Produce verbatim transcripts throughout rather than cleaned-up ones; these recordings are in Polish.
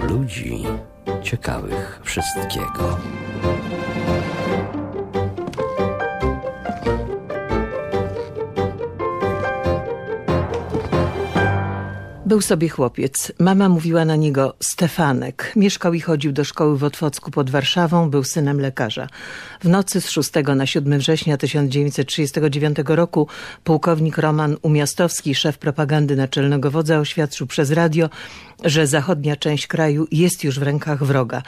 ludzi ciekawych wszystkiego. Był sobie chłopiec. Mama mówiła na niego Stefanek. Mieszkał i chodził do szkoły w Otwocku pod Warszawą. Był synem lekarza. W nocy z szóstego na siódmego września tysiąc dziewięćset trzydziestego dziewiątego roku pułkownik Roman Umiastowski, szef propagandy naczelnego wodza, oświadczył przez radio, że zachodnia część kraju jest już w rękach wroga.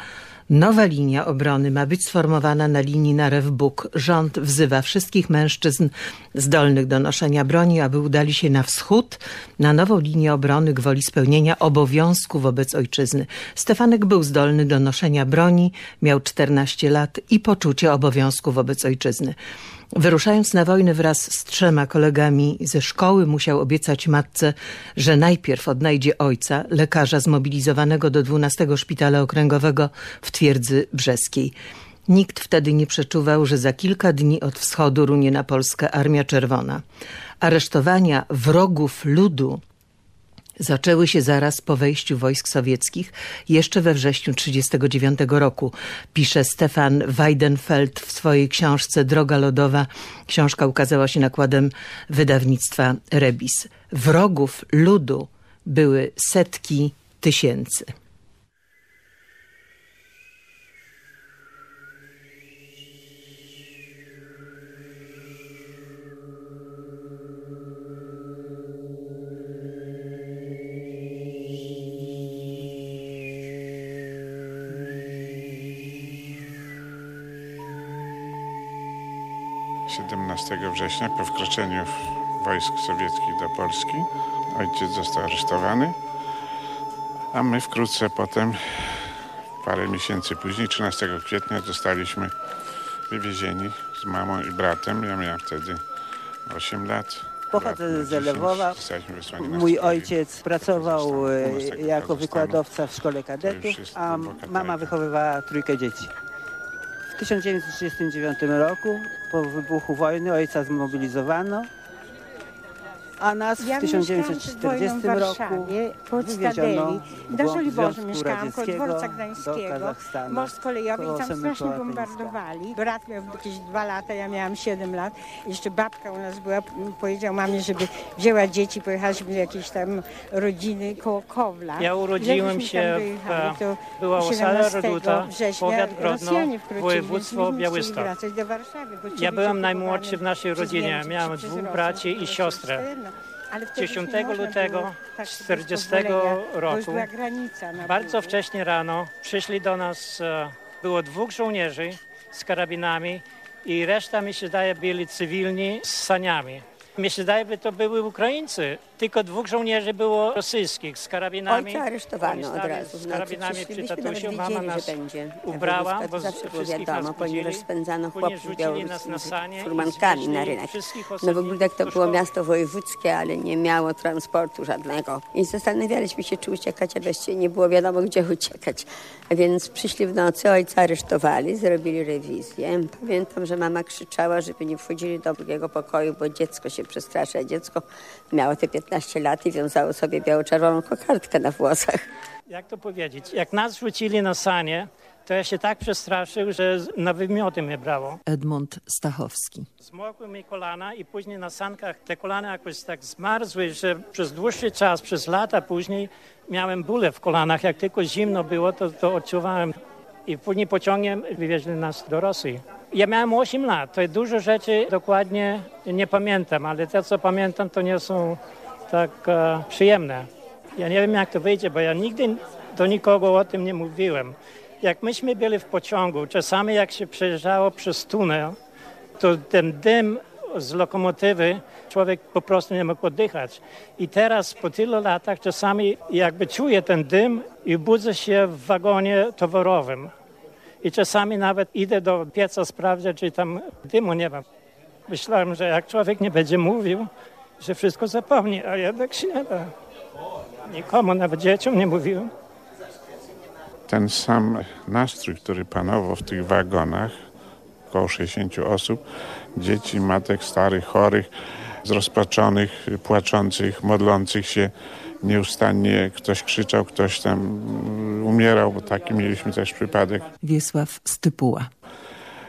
Nowa linia obrony ma być sformowana na linii Narew-Bug. Rząd wzywa wszystkich mężczyzn zdolnych do noszenia broni, aby udali się na wschód, na nową linię obrony gwoli spełnienia obowiązku wobec ojczyzny. Stefanek był zdolny do noszenia broni, miał czternaście lat i poczucie obowiązku wobec ojczyzny. Wyruszając na wojnę wraz z trzema kolegami ze szkoły musiał obiecać matce, że najpierw odnajdzie ojca, lekarza zmobilizowanego do dwunastego szpitala okręgowego w twierdzy brzeskiej. Nikt wtedy nie przeczuwał, że za kilka dni od wschodu runie na Polskę Armia Czerwona. Aresztowania wrogów ludu zaczęły się zaraz po wejściu wojsk sowieckich, jeszcze we wrześniu tysiąc dziewięćset trzydziestego dziewiątego roku, pisze Stefan Weidenfeld w swojej książce Droga lodowa. Książka ukazała się nakładem wydawnictwa Rebis. Wrogów ludu były setki tysięcy. siedemnastego września, po wkroczeniu wojsk sowieckich do Polski, ojciec został aresztowany, a my wkrótce potem, parę miesięcy później, trzynastego kwietnia, zostaliśmy wywiezieni z mamą i bratem. Ja miałem wtedy osiem lat. Pochodzę z Lwowa. Mój ojciec pracował jako wykładowca w szkole kadetów, a mama wychowywała trójkę dzieci. W tysiąc dziewięćset trzydziestym dziewiątym roku, po wybuchu wojny, ojca zmobilizowano, a nas w ja tysiąc dziewięćset czterdziestym roku wywieziono do Żoliborzu, mieszkałam koło Dworca Gdańskiego, most kolejowy i tam strasznie bombardowali. Brat miał jakieś dwa lata, ja miałam siedem lat. Jeszcze babka u nas była, powiedział mamie, żeby wzięła dzieci, pojechaliśmy do jakiejś tam rodziny koło Kowla. Ja urodziłem się, w, to była osada Roduta, powiat Brodno, województwo Białystok. Warszawy, ja byłem najmłodszy w naszej rodzinie, miałem dwóch braci i siostrę. dziesiątego lutego czterdziestego roku, bardzo wcześnie rano, przyszli do nas, było dwóch żołnierzy z karabinami i reszta, mi się zdaje, byli cywilni z saniami. Mi się zdaje, by to były Ukraińcy, tylko dwóch żołnierzy było rosyjskich z karabinami. Ojca aresztowano od razu. Z karabinami przy tatusiu, mama nas ubrała, bo zawsze było wiadomo, ponieważ spędzano chłopów białoruskich z furmankami na rynek. Nowogródek to było miasto wojewódzkie, ale nie miało transportu żadnego. I zastanawialiśmy się, czy uciekać, a właściwie nie było wiadomo, gdzie uciekać. A więc przyszli w nocy, ojca aresztowali, zrobili rewizję. Pamiętam, że mama krzyczała, żeby nie wchodzili do drugiego pokoju, bo dziecko się przestraszy. Dziecko miało te piętnaście lat i wiązało sobie biało-czerwoną kokardkę na włosach. Jak to powiedzieć? Jak nas rzucili na sanie, to ja się tak przestraszył, że na wymioty mnie brało. Edmund Stachowski. Zmokły mi kolana i później na sankach te kolana jakoś tak zmarzły, że przez dłuższy czas, przez lata później miałem bóle w kolanach. Jak tylko zimno było, to, to odczuwałem. I później pociągiem wywieźli nas do Rosji. Ja miałem osiem lat, to dużo rzeczy dokładnie nie pamiętam, ale te, co pamiętam, to nie są tak e, przyjemne. Ja nie wiem, jak to wyjdzie, bo ja nigdy do nikogo o tym nie mówiłem. Jak myśmy byli w pociągu, czasami jak się przejeżdżało przez tunel, to ten dym z lokomotywy, człowiek po prostu nie mógł oddychać. I teraz po tylu latach czasami jakby czuję ten dym i budzę się w wagonie towarowym. I czasami nawet idę do pieca sprawdzać, czy tam dymu nie ma. Myślałem, że jak człowiek nie będzie mówił, że wszystko zapomni, a jednak się nie da. Nikomu, nawet dzieciom nie mówiłem. Ten sam nastrój, który panował w tych wagonach, około sześćdziesięciu osób, dzieci, matek, starych, chorych, zrozpaczonych, płaczących, modlących się, Nieustannie ktoś krzyczał, ktoś tam umierał, bo taki mieliśmy też przypadek. Wiesław Stypuła.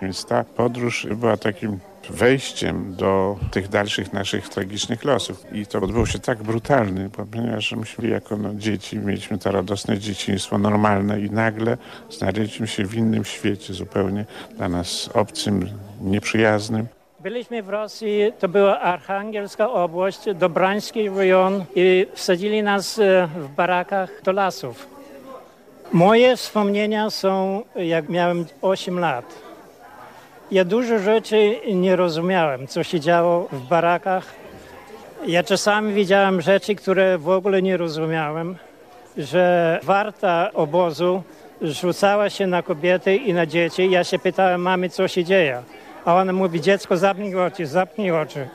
Więc ta podróż była takim wejściem do tych dalszych naszych tragicznych losów. I to odbyło się tak brutalny, ponieważ myśmy jako no, dzieci, mieliśmy to radosne dzieciństwo, normalne i nagle znaleźliśmy się w innym świecie, zupełnie dla nas obcym, nieprzyjaznym. Byliśmy w Rosji, to była Archangelska obłość, Dobrański rejon i wsadzili nas w barakach do lasów. Moje wspomnienia są, jak miałem osiem lat. Ja dużo rzeczy nie rozumiałem, co się działo w barakach. Ja czasami widziałem rzeczy, które w ogóle nie rozumiałem, że warta obozu rzucała się na kobiety i na dzieci. Ja się pytałem mamy, co się dzieje. A ona mówi, dziecko, zamknij oczy, zamknij oczy.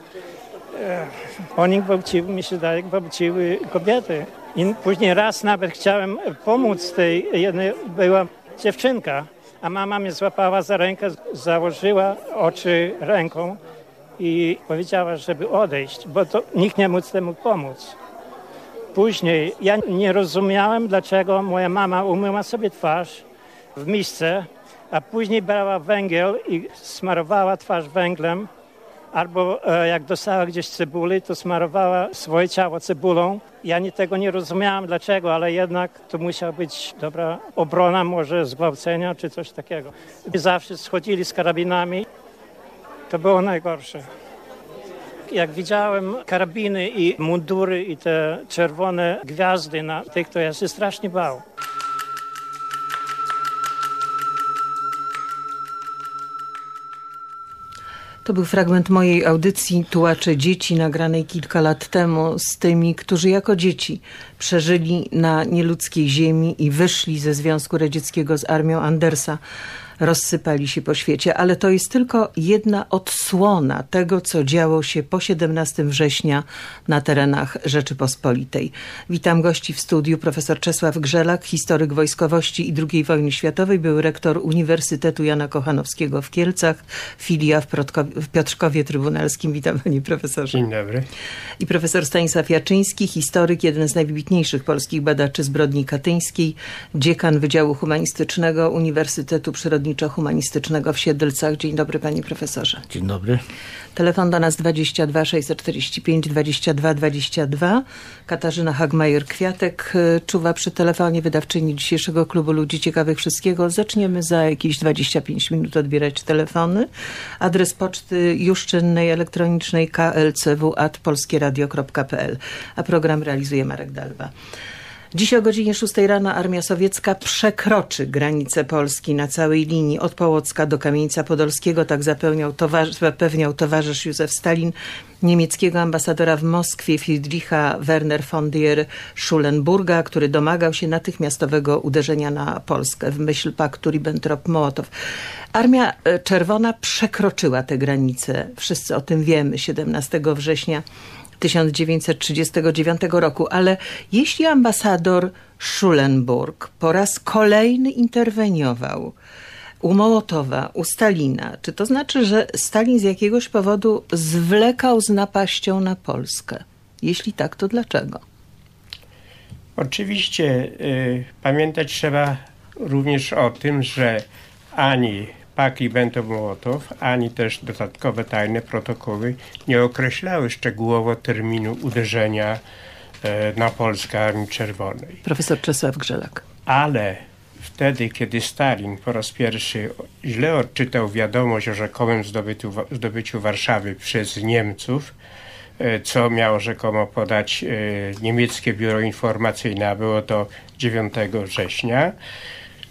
Oni gwałciły, mi się daje, gwałciły kobiety. I później raz nawet chciałem pomóc tej jednej, była dziewczynka, a mama mnie złapała za rękę, założyła oczy ręką i powiedziała, żeby odejść, bo to nikt nie mógł temu pomóc. Później ja nie rozumiałem, dlaczego moja mama umyła sobie twarz w misce, a później brała węgiel i smarowała twarz węglem, albo e, jak dostała gdzieś cebuli, to smarowała swoje ciało cebulą. Ja nie, tego nie rozumiałam dlaczego, ale jednak to musiała być dobra obrona, może zgwałcenia czy coś takiego. I zawsze schodzili z karabinami. To było najgorsze. Jak widziałem karabiny i mundury i te czerwone gwiazdy na tych, to ja się strasznie bał. To był fragment mojej audycji Tułacze dzieci, nagranej kilka lat temu z tymi, którzy jako dzieci przeżyli na nieludzkiej ziemi i wyszli ze Związku Radzieckiego z armią Andersa. Rozsypali się po świecie, ale to jest tylko jedna odsłona tego, co działo się po siedemnastego września na terenach Rzeczypospolitej. Witam gości w studiu profesor Czesław Grzelak, historyk wojskowości i drugiej wojny światowej, był rektor Uniwersytetu Jana Kochanowskiego w Kielcach, filia w, Protko- w Piotrkowie Trybunalskim. Witam, panie profesorze. Dzień dobry. I profesor Stanisław Jaczyński, historyk, jeden z najwybitniejszych polskich badaczy zbrodni katyńskiej, dziekan Wydziału Humanistycznego Uniwersytetu Przyrodniczego Humanistycznego w Siedlcach. Dzień dobry, panie profesorze. Dzień dobry. Telefon do nas dwadzieścia dwa sześćset czterdzieści pięć dwadzieścia dwa dwadzieścia dwa. Katarzyna Hagmajer-Kwiatek czuwa przy telefonie, wydawczyni dzisiejszego klubu Ludzi Ciekawych Wszystkiego. Zaczniemy za jakieś dwadzieścia pięć minut odbierać telefony. Adres poczty już czynnej elektronicznej k l c w at polskieradio kropka p l. A program realizuje Marek Dalba. Dziś o godzinie szóstej rano armia sowiecka przekroczy granice Polski na całej linii od Połocka do Kamieńca Podolskiego, tak towarz- zapewniał towarzysz Józef Stalin niemieckiego ambasadora w Moskwie Friedricha Werner von der Schulenburga, który domagał się natychmiastowego uderzenia na Polskę w myśl paktu Ribbentrop-Mołotow. Armia Czerwona przekroczyła te granice, wszyscy o tym wiemy, siedemnastego września tysiąc dziewięćset trzydziestego dziewiątego roku, ale jeśli ambasador Schulenburg po raz kolejny interweniował u Mołotowa, u Stalina, czy to znaczy, że Stalin z jakiegoś powodu zwlekał z napaścią na Polskę? Jeśli tak, to dlaczego? Oczywiście y, pamiętać trzeba również o tym, że ani Pakt Ribbentrop-Mołotow, ani też dodatkowe tajne protokoły nie określały szczegółowo terminu uderzenia e, na Polskę Armii Czerwonej. Profesor Czesław Grzelak. Ale wtedy, kiedy Stalin po raz pierwszy źle odczytał wiadomość o rzekomym zdobyciu, zdobyciu Warszawy przez Niemców, e, co miało rzekomo podać e, niemieckie biuro informacyjne, a było to dziewiątego września,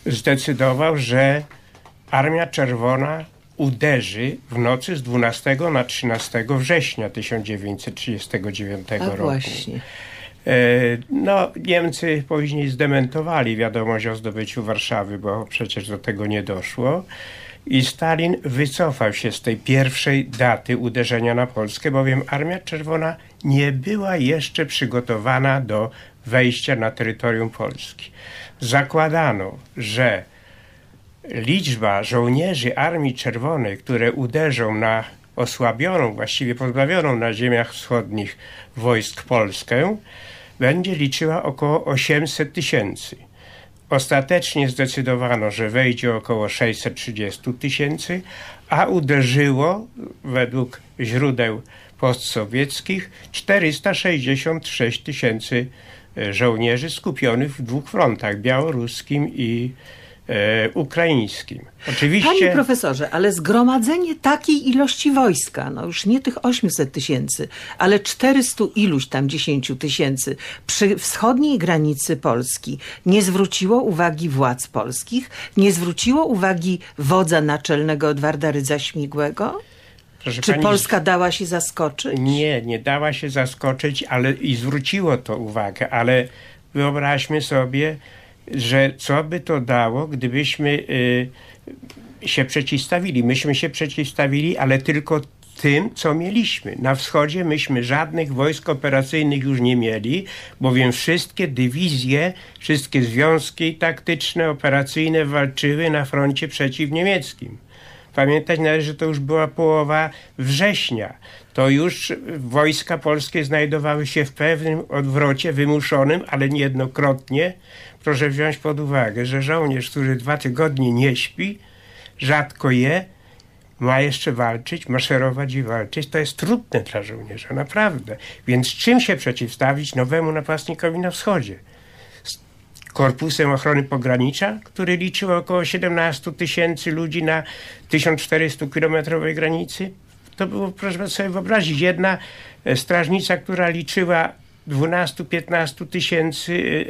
zdecydował, że Armia Czerwona uderzy w nocy z dwunastego na trzynastego września tysiąc dziewięćset trzydziestego dziewiątego A roku. Właśnie. No, Niemcy później zdementowali wiadomość o zdobyciu Warszawy, bo przecież do tego nie doszło. I Stalin wycofał się z tej pierwszej daty uderzenia na Polskę, bowiem Armia Czerwona nie była jeszcze przygotowana do wejścia na terytorium Polski. Zakładano, że liczba żołnierzy Armii Czerwonej, które uderzą na osłabioną, właściwie pozbawioną na ziemiach wschodnich wojsk Polskę, będzie liczyła około osiemset tysięcy. Ostatecznie zdecydowano, że wejdzie około sześćset trzydzieści tysięcy, a uderzyło według źródeł postsowieckich czterysta sześćdziesiąt sześć tysięcy żołnierzy skupionych w dwóch frontach, białoruskim i e, ukraińskim. Oczywiście... Panie profesorze, ale zgromadzenie takiej ilości wojska, no już nie tych osiemset tysięcy, ale czterystu iluś tam dziesięciu tysięcy przy wschodniej granicy Polski nie zwróciło uwagi władz polskich, nie zwróciło uwagi wodza naczelnego Edwarda Rydza-Śmigłego? Proszę Czy pani, Polska dała się zaskoczyć? Nie, nie dała się zaskoczyć, ale i zwróciło to uwagę, ale wyobraźmy sobie, że co by to dało, gdybyśmy y, się przeciwstawili. Myśmy się przeciwstawili, ale tylko tym, co mieliśmy. Na wschodzie myśmy żadnych wojsk operacyjnych już nie mieli, bowiem wszystkie dywizje, wszystkie związki taktyczne, operacyjne walczyły na froncie przeciwniemieckim. Pamiętać należy, że to już była połowa września. To już wojska polskie znajdowały się w pewnym odwrocie wymuszonym, ale niejednokrotnie. Proszę wziąć pod uwagę, że żołnierz, który dwa tygodnie nie śpi, rzadko je, ma jeszcze walczyć, maszerować i walczyć. To jest trudne dla żołnierza, naprawdę. Więc czym się przeciwstawić nowemu napastnikowi na wschodzie? Korpusem Ochrony Pogranicza, który liczył około siedemnaście tysięcy ludzi na tysiąc czterystu kilometrowej granicy. To było, proszę sobie wyobrazić, jedna strażnica, która liczyła dwanaście do piętnastu tysięcy,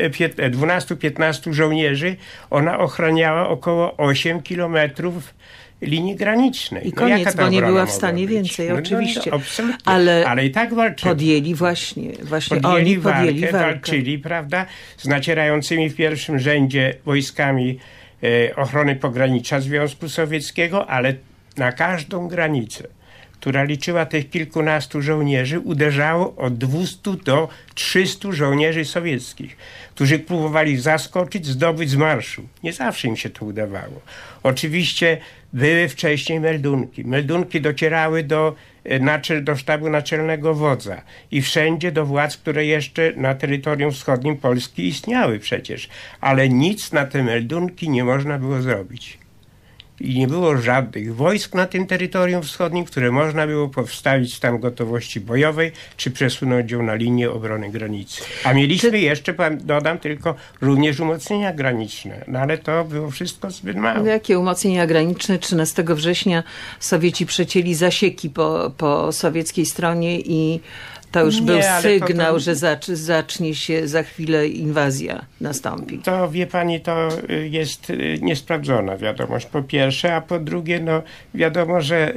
dwanaście do piętnastu żołnierzy, ona ochraniała około osiem kilometrów linii granicznej. I koniec, no bo nie była w stanie być więcej, no, oczywiście. No, absolutnie. Ale, ale i tak walczyli. Podjęli właśnie, właśnie podjęli oni walkę, podjęli walkę. Walczyli, prawda, z nacierającymi w pierwszym rzędzie wojskami e, ochrony pogranicza Związku Sowieckiego, ale na każdą granicę, która liczyła tych kilkunastu żołnierzy, uderzało od dwustu do trzystu żołnierzy sowieckich, którzy próbowali zaskoczyć, zdobyć z marszu. Nie zawsze im się to udawało. Oczywiście były wcześniej meldunki. Meldunki docierały do, do sztabu naczelnego wodza i wszędzie do władz, które jeszcze na terytorium wschodnim Polski istniały przecież. Ale nic na te meldunki nie można było zrobić. I nie było żadnych wojsk na tym terytorium wschodnim, które można było powstawić stan gotowości bojowej, czy przesunąć ją na linię obrony granicy. A mieliśmy czy... jeszcze, dodam tylko, również umocnienia graniczne. No ale to było wszystko zbyt mało. Jakie umocnienia graniczne? trzynaście września Sowieci przecięli zasieki po, po sowieckiej stronie i to już nie, był sygnał, to, to... że zacz, zacznie się za chwilę inwazja nastąpi. To wie pani, to jest niesprawdzona wiadomość po pierwsze, a po drugie no wiadomo, że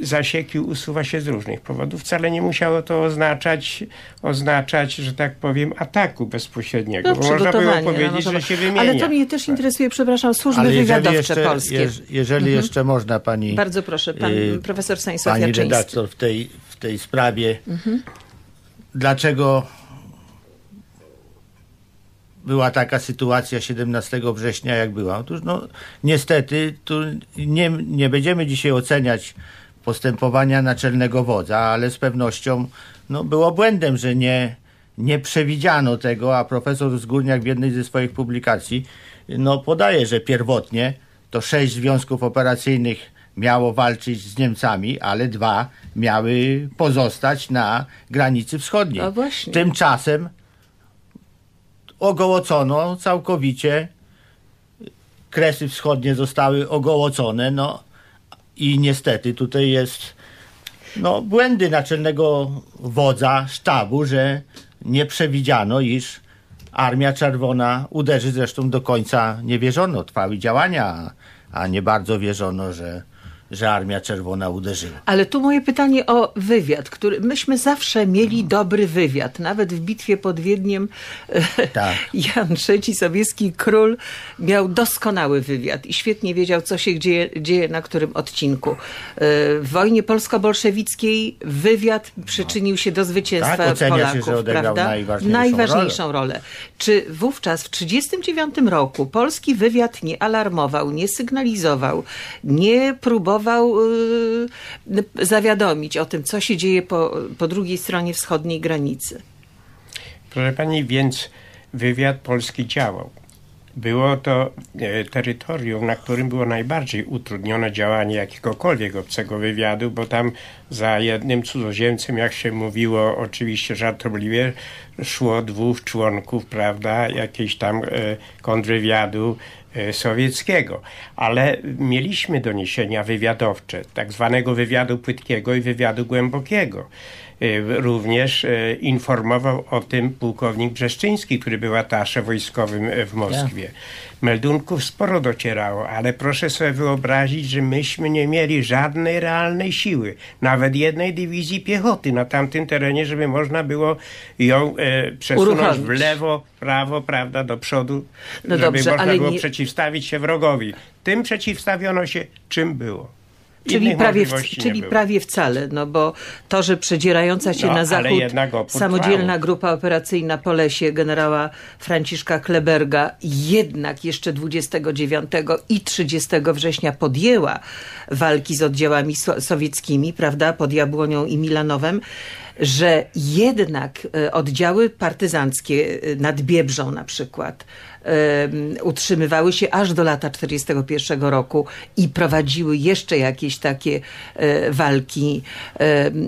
zasieki usuwa się z różnych powodów. Wcale nie musiało to oznaczać, oznaczać, że tak powiem, ataku bezpośredniego. No, bo można było powiedzieć, no, że się wymienia. Ale to mnie też tak interesuje, przepraszam, służby ale wywiadowcze jeszcze, polskie. Jeż, jeżeli mhm. jeszcze można, pani... Bardzo proszę, pan y, profesor Stanisław Jaczyński. Pani redaktor, w tej, w tej sprawie. Mhm. Dlaczego była taka sytuacja siedemnastego września, jak była? Otóż no, niestety, tu nie, nie będziemy dzisiaj oceniać postępowania naczelnego wodza, ale z pewnością no, było błędem, że nie, nie przewidziano tego, a profesor Zgórniak w jednej ze swoich publikacji no, podaje, że pierwotnie to sześć związków operacyjnych miało walczyć z Niemcami, ale dwa miały pozostać na granicy wschodniej. No właśnie. Tymczasem ogołocono całkowicie, kresy wschodnie zostały ogołocone, no i niestety tutaj jest no, błędy naczelnego wodza sztabu, że nie przewidziano, iż Armia Czerwona uderzy. Zresztą do końca nie wierzono, trwały działania, a nie bardzo wierzono, że że Armia Czerwona uderzyła. Ale tu moje pytanie o wywiad, który myśmy zawsze mieli dobry wywiad. Nawet w bitwie pod Wiedniem tak. Jan trzeci, sowiecki król, miał doskonały wywiad i świetnie wiedział, co się dzieje, dzieje na którym odcinku. W wojnie polsko-bolszewickiej wywiad przyczynił się do zwycięstwa tak, ocenia Polaków, się, że odegrał, prawda? Najważniejszą, najważniejszą rolę. rolę. Czy wówczas w tysiąc dziewięćset trzydziestym dziewiątym roku polski wywiad nie alarmował, nie sygnalizował, nie próbował zawiadomić o tym, co się dzieje po, po drugiej stronie wschodniej granicy? Proszę pani, więc wywiad polski działał. Było to terytorium, na którym było najbardziej utrudnione działanie jakiegokolwiek obcego wywiadu, bo tam za jednym cudzoziemcem, jak się mówiło oczywiście żartobliwie, szło dwóch członków, prawda, jakiejś tam kontrwywiadu sowieckiego. Ale mieliśmy doniesienia wywiadowcze, tak zwanego wywiadu płytkiego i wywiadu głębokiego. Również informował o tym pułkownik Brzeszczyński, który był atasze wojskowym w Moskwie. Meldunków sporo docierało, ale proszę sobie wyobrazić, że myśmy nie mieli żadnej realnej siły, nawet jednej dywizji piechoty na tamtym terenie, żeby można było ją e, przesunąć uruchomić w lewo, prawo, prawda, do przodu, no żeby dobrze, można było nie... przeciwstawić się wrogowi. Tym przeciwstawiono się, czym było. Czyli, prawie, w, czyli prawie wcale, no bo to, że przedzierająca się no, na zachód samodzielna trwało. Grupa operacyjna po lesie generała Franciszka Kleberga jednak jeszcze dwudziestego dziewiątego i trzydziestego września podjęła walki z oddziałami so- sowieckimi, prawda, pod Jabłonią i Milanowem, że jednak oddziały partyzanckie nad Biebrzą na przykład utrzymywały się aż do lata czterdziestego pierwszego roku i prowadziły jeszcze jakieś takie walki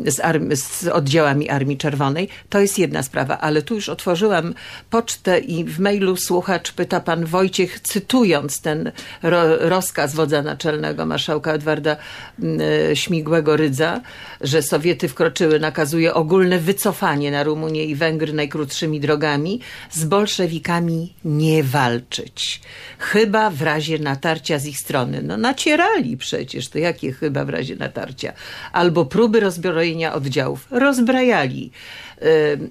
z, armi- z oddziałami Armii Czerwonej. To jest jedna sprawa, ale tu już otworzyłam pocztę i w mailu słuchacz pyta, pan Wojciech, cytując ten ro- rozkaz wodza naczelnego marszałka Edwarda Śmigłego Rydza, że Sowiety wkroczyły, nakazuje ogólne wycofanie na Rumunię i Węgry najkrótszymi drogami, z bolszewikami nie walczyć. Chyba w razie natarcia z ich strony. No nacierali przecież, to jakie chyba w razie natarcia. Albo próby rozbrojenia oddziałów. Rozbrajali.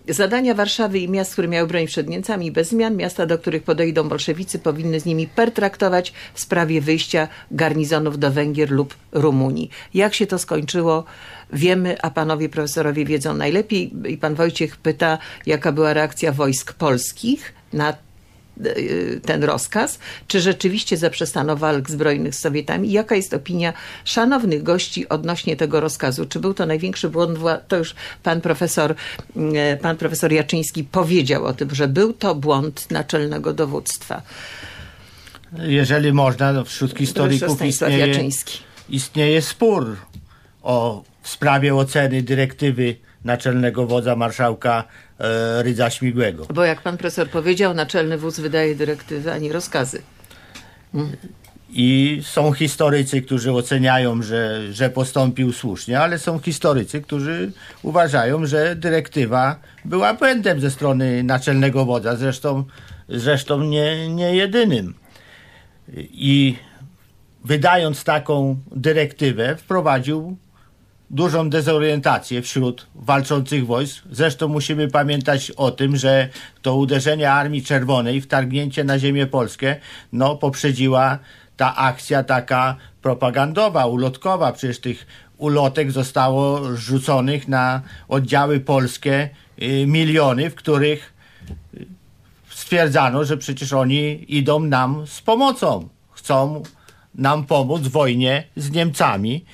Zadania Warszawy i miast, które miały broń przed Niemcami bez zmian, miasta, do których podejdą bolszewicy, powinny z nimi pertraktować w sprawie wyjścia garnizonów do Węgier lub Rumunii. Jak się to skończyło, wiemy, a panowie profesorowie wiedzą najlepiej. I pan Wojciech pyta, jaka była reakcja wojsk polskich na ten rozkaz, czy rzeczywiście zaprzestano walk zbrojnych z Sowietami? Jaka jest opinia szanownych gości odnośnie tego rozkazu? Czy był to największy błąd władzy? To już pan profesor, pan profesor Jaczyński powiedział o tym, że był to błąd naczelnego dowództwa. Jeżeli można, no wśród historyków istnieje, istnieje spór o w sprawie oceny dyrektywy naczelnego wodza marszałka e, Rydza-Śmigłego. Bo jak pan profesor powiedział, naczelny wódz wydaje dyrektywy, a nie rozkazy. Mm. I są historycy, którzy oceniają, że, że postąpił słusznie, ale są historycy, którzy uważają, że dyrektywa była błędem ze strony naczelnego wodza, zresztą, zresztą nie, nie jedynym. I wydając taką dyrektywę, wprowadził dużą dezorientację wśród walczących wojsk. Zresztą musimy pamiętać o tym, że to uderzenie Armii Czerwonej, wtargnięcie na ziemię polskie, no poprzedziła ta akcja taka propagandowa, ulotkowa. Przecież tych ulotek zostało rzuconych na oddziały polskie y, miliony, w których stwierdzano, że przecież oni idą nam z pomocą. Chcą nam pomóc w wojnie z Niemcami.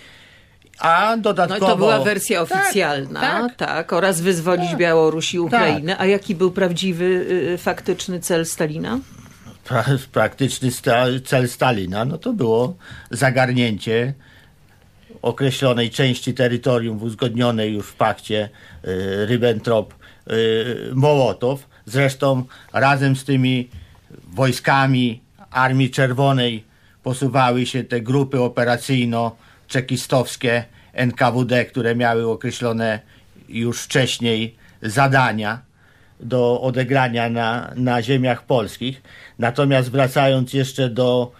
A dodatkowo... No to była wersja oficjalna, tak, tak. tak oraz wyzwolić tak, Białoruś i Ukrainę. Tak. A jaki był prawdziwy, y, faktyczny cel Stalina? Pra- praktyczny sta- cel Stalina, no to było zagarnięcie określonej części terytorium w uzgodnionej już w pakcie y, Ribbentrop-Mołotow. Y, Zresztą razem z tymi wojskami Armii Czerwonej posuwały się te grupy operacyjno czekistowskie N K W D, które miały określone już wcześniej zadania do odegrania na, na ziemiach polskich. Natomiast wracając jeszcze do,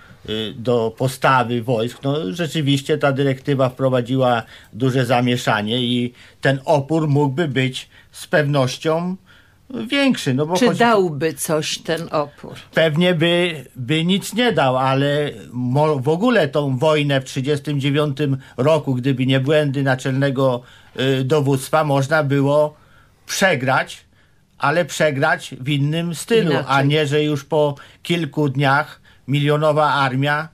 do postawy wojsk, no rzeczywiście ta dyrektywa wprowadziła duże zamieszanie i ten opór mógłby być z pewnością większy. No bo czy choć... dałby coś ten opór? Pewnie by, by nic nie dał, ale mo- w ogóle tą wojnę w tysiąc dziewięćset trzydziestym dziewiątym roku, gdyby nie błędy naczelnego y, dowództwa, można było przegrać, ale przegrać w innym stylu, inaczej. A nie, że już po kilku dniach milionowa armia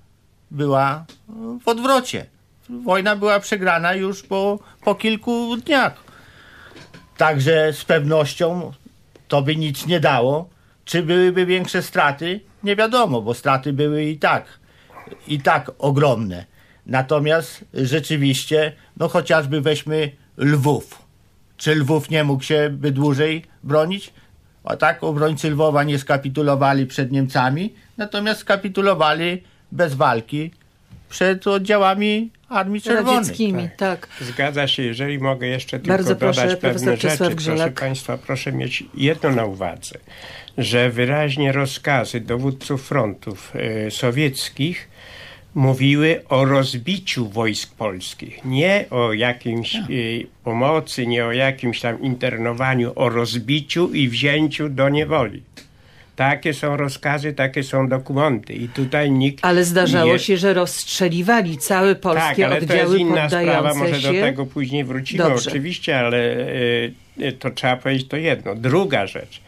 była w odwrocie. Wojna była przegrana już po, po kilku dniach. Także z pewnością to by nic nie dało. Czy byłyby większe straty? Nie wiadomo, bo straty były i tak, i tak ogromne. Natomiast rzeczywiście, no chociażby weźmy Lwów. Czy Lwów nie mógł się by dłużej bronić? A tak obrońcy Lwowa nie skapitulowali przed Niemcami, natomiast skapitulowali bez walki przed oddziałami Armii Czerwonej. Radzieckimi, tak. tak. Zgadza się, jeżeli mogę jeszcze tylko Bardzo dodać proszę, pewne rzeczy. Proszę Państwa, proszę mieć jedno na uwadze, że wyraźnie rozkazy dowódców frontów y, sowieckich mówiły o rozbiciu wojsk polskich, nie o jakimś y, pomocy, nie o jakimś tam internowaniu, o rozbiciu i wzięciu do niewoli. Takie są rozkazy, takie są dokumenty i tutaj nikt... Ale zdarzało nie... się, że rozstrzeliwali całe polskie oddziały poddające się... Tak, ale to jest inna sprawa, może się... do tego później wrócimy. Dobrze. Oczywiście, ale y, to trzeba powiedzieć to jedno. Druga rzecz.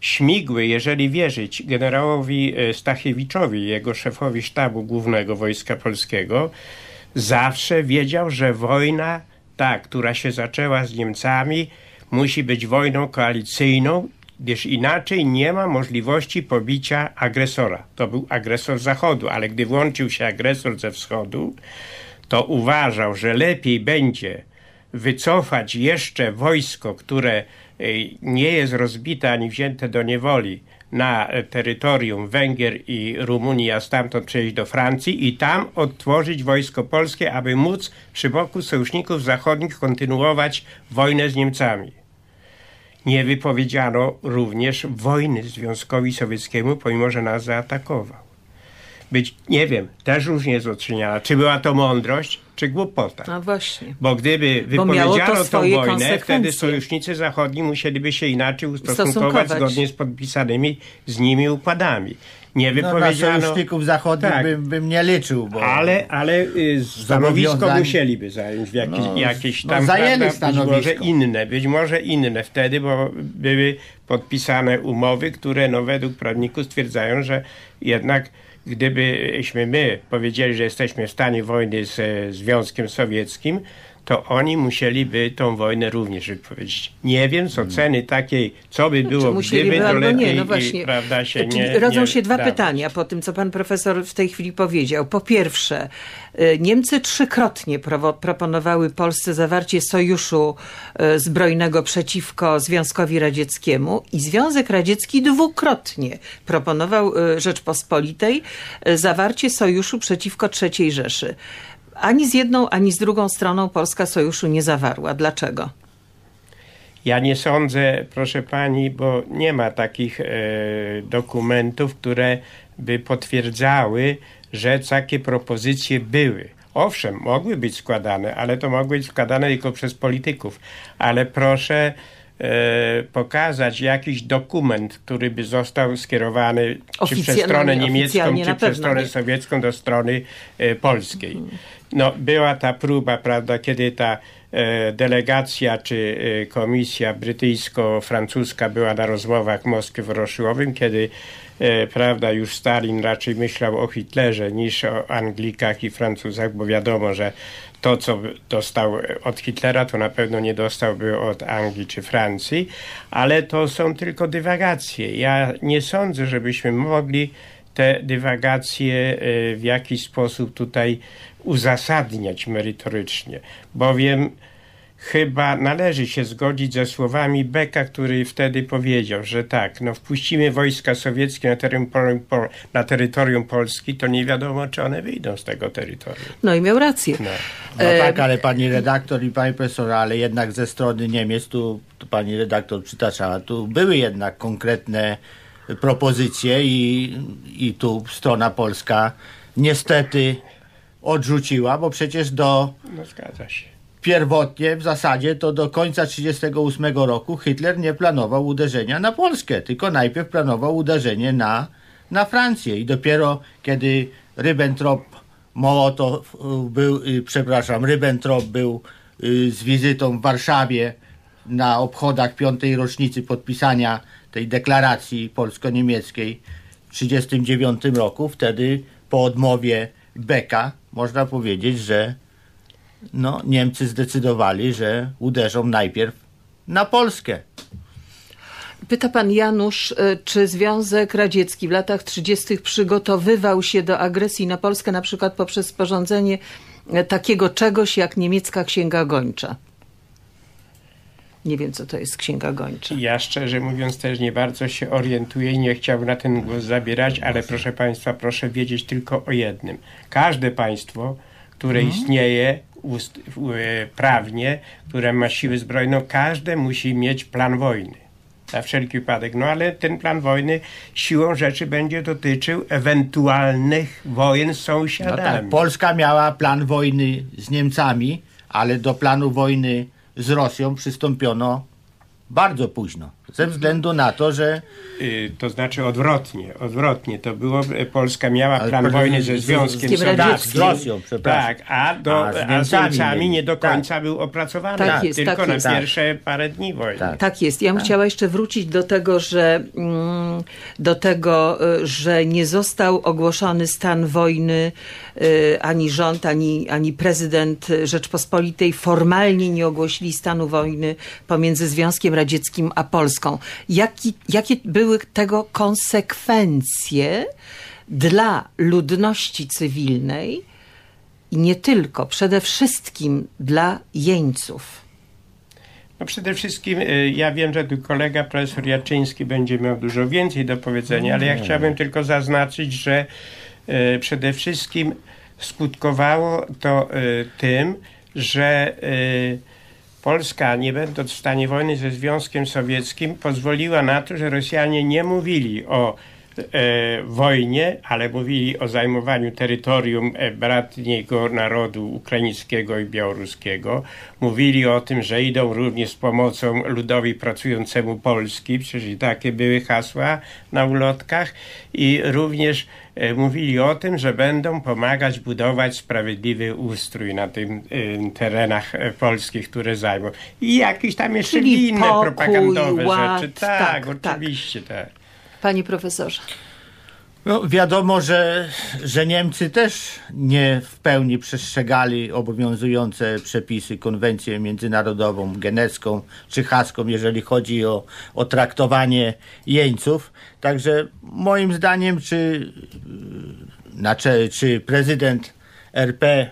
Śmigły, jeżeli wierzyć generałowi Stachiewiczowi, jego szefowi sztabu głównego Wojska Polskiego, zawsze wiedział, że wojna, ta, która się zaczęła z Niemcami, musi być wojną koalicyjną, gdyż inaczej nie ma możliwości pobicia agresora. To był agresor z zachodu, ale gdy włączył się agresor ze wschodu, to uważał, że lepiej będzie wycofać jeszcze wojsko, które nie jest rozbite ani wzięte do niewoli na terytorium Węgier i Rumunii, a stamtąd przejść do Francji i tam odtworzyć wojsko polskie, aby móc przy boku sojuszników zachodnich kontynuować wojnę z Niemcami. Nie wypowiedziano również wojny Związkowi Sowieckiemu, pomimo że nas zaatakował. Być, nie wiem, też różnie jest oceniana. Czy była to mądrość, czy głupota? No właśnie. Bo gdyby wypowiedziano tę wojnę, wtedy sojusznicy zachodni musieliby się inaczej ustosunkować zgodnie z podpisanymi z nimi układami. Nie wypowiedziano... No, na sojuszników zachodnich tak, bym, bym nie liczył, bo... Ale, ale y, stanowisko musieliby zająć w jakiś, no, jakieś tam... No, zajęli prawda, stanowisko. Być może inne, być może inne wtedy, bo były podpisane umowy, które no, według prawników stwierdzają, że jednak... Gdybyśmy my powiedzieli, że jesteśmy w stanie wojny z Związkiem Sowieckim, to oni musieliby tą wojnę również wypowiedzieć. Nie wiem, z oceny takiej, co by było, znaczy, gdyby, to lepiej, nie, no właśnie. I, prawda, się nie... Rodzą nie się dwa dawać. Pytania po tym, co pan profesor w tej chwili powiedział. Po pierwsze, Niemcy trzykrotnie pro, proponowały Polsce zawarcie sojuszu zbrojnego przeciwko Związkowi Radzieckiemu i Związek Radziecki dwukrotnie proponował Rzeczpospolitej zawarcie sojuszu przeciwko trzeciej Rzeszy. Ani z jedną, ani z drugą stroną Polska sojuszu nie zawarła. Dlaczego? Ja nie sądzę, proszę pani, bo nie ma takich e, dokumentów, które by potwierdzały, że takie propozycje były. Owszem, mogły być składane, ale to mogły być składane tylko przez polityków. Ale proszę e, pokazać jakiś dokument, który by został skierowany czy przez stronę niemiecką, czy przez stronę sowiecką do strony e, polskiej. Mhm. No, była ta próba, prawda, kiedy ta e, delegacja czy e, komisja brytyjsko-francuska była na rozmowach w Moskwie Woroszyłowym, kiedy e, prawda, już Stalin raczej myślał o Hitlerze niż o Anglikach i Francuzach, bo wiadomo, że to, co dostał od Hitlera, to na pewno nie dostałby od Anglii czy Francji, ale to są tylko dywagacje. Ja nie sądzę, żebyśmy mogli te dywagacje w jakiś sposób tutaj uzasadniać merytorycznie, bowiem chyba należy się zgodzić ze słowami Becka, który wtedy powiedział, że tak, no wpuścimy wojska sowieckie na terytorium, na terytorium Polski, to nie wiadomo, czy one wyjdą z tego terytorium. No i miał rację. No, no e... tak, ale pani redaktor i pani profesor, ale jednak ze strony Niemiec, tu, tu pani redaktor przytaczała, tu były jednak konkretne propozycje i, i tu strona polska niestety odrzuciła, bo przecież do... No zgadza się. Pierwotnie w zasadzie to do końca tysiąc dziewięćset trzydziestego ósmego roku Hitler nie planował uderzenia na Polskę, tylko najpierw planował uderzenie na, na Francję i dopiero kiedy Ribbentrop-Mołotow był, przepraszam, Ribbentrop był z wizytą w Warszawie na obchodach piątej rocznicy podpisania tej deklaracji polsko-niemieckiej w tysiąc dziewięćset trzydziestym dziewiątym roku, wtedy po odmowie Becka można powiedzieć, że no, Niemcy zdecydowali, że uderzą najpierw na Polskę. Pyta pan Janusz, czy Związek Radziecki w latach trzydziestych przygotowywał się do agresji na Polskę, na przykład poprzez sporządzenie takiego czegoś jak niemiecka księga gończa? Nie wiem, co to jest księga gończa. Ja szczerze mówiąc też nie bardzo się orientuję i nie chciałbym na ten głos zabierać, ale proszę państwa, proszę wiedzieć tylko o jednym. Każde państwo, które hmm. istnieje ust, prawnie, które ma siły zbrojne, każde musi mieć plan wojny. Na wszelki wypadek. No ale ten plan wojny siłą rzeczy będzie dotyczył ewentualnych wojen z sąsiadami. No tak, Polska miała plan wojny z Niemcami, ale do planu wojny z Rosją przystąpiono bardzo późno. Ze względu na to, że... Yy, to znaczy odwrotnie, odwrotnie. To było, Polska miała ale plan wojny ze Związkiem Radzieckim. Z Rosją, przepraszam. Tak, a, do, a z Niemcami nie do końca tak. był opracowany, tak jest, tylko tak na jest. pierwsze parę dni wojny. Tak, tak jest. Ja bym tak. chciała jeszcze wrócić do tego, że, do tego, że nie został ogłoszony stan wojny, ani rząd, ani, ani prezydent Rzeczpospolitej formalnie nie ogłosili stanu wojny pomiędzy Związkiem Radzieckim a Polską. Jaki, jakie były tego konsekwencje dla ludności cywilnej i nie tylko, przede wszystkim dla jeńców? No przede wszystkim ja wiem, że tu kolega profesor Jaczyński będzie miał dużo więcej do powiedzenia, ale ja chciałbym tylko zaznaczyć, że przede wszystkim skutkowało to tym, że Polska, nie będąc w stanie wojny ze Związkiem Sowieckim, pozwoliła na to, że Rosjanie nie mówili o e, wojnie, ale mówili o zajmowaniu terytorium bratniego narodu ukraińskiego i białoruskiego. Mówili o tym, że idą również z pomocą ludowi pracującemu Polski, przecież takie były hasła na ulotkach, i również e, mówili o tym, że będą pomagać budować sprawiedliwy ustrój na tych e, terenach polskich, które zajmą. I jakieś tam jeszcze Czyli inne pokój, propagandowe ład, rzeczy. Tak, tak oczywiście. Tak. tak. Panie profesorze. No, wiadomo, że, że Niemcy też nie w pełni przestrzegali obowiązujące przepisy, konwencję międzynarodową, genewską czy haską, jeżeli chodzi o, o traktowanie jeńców. Także moim zdaniem, czy, czy prezydent R P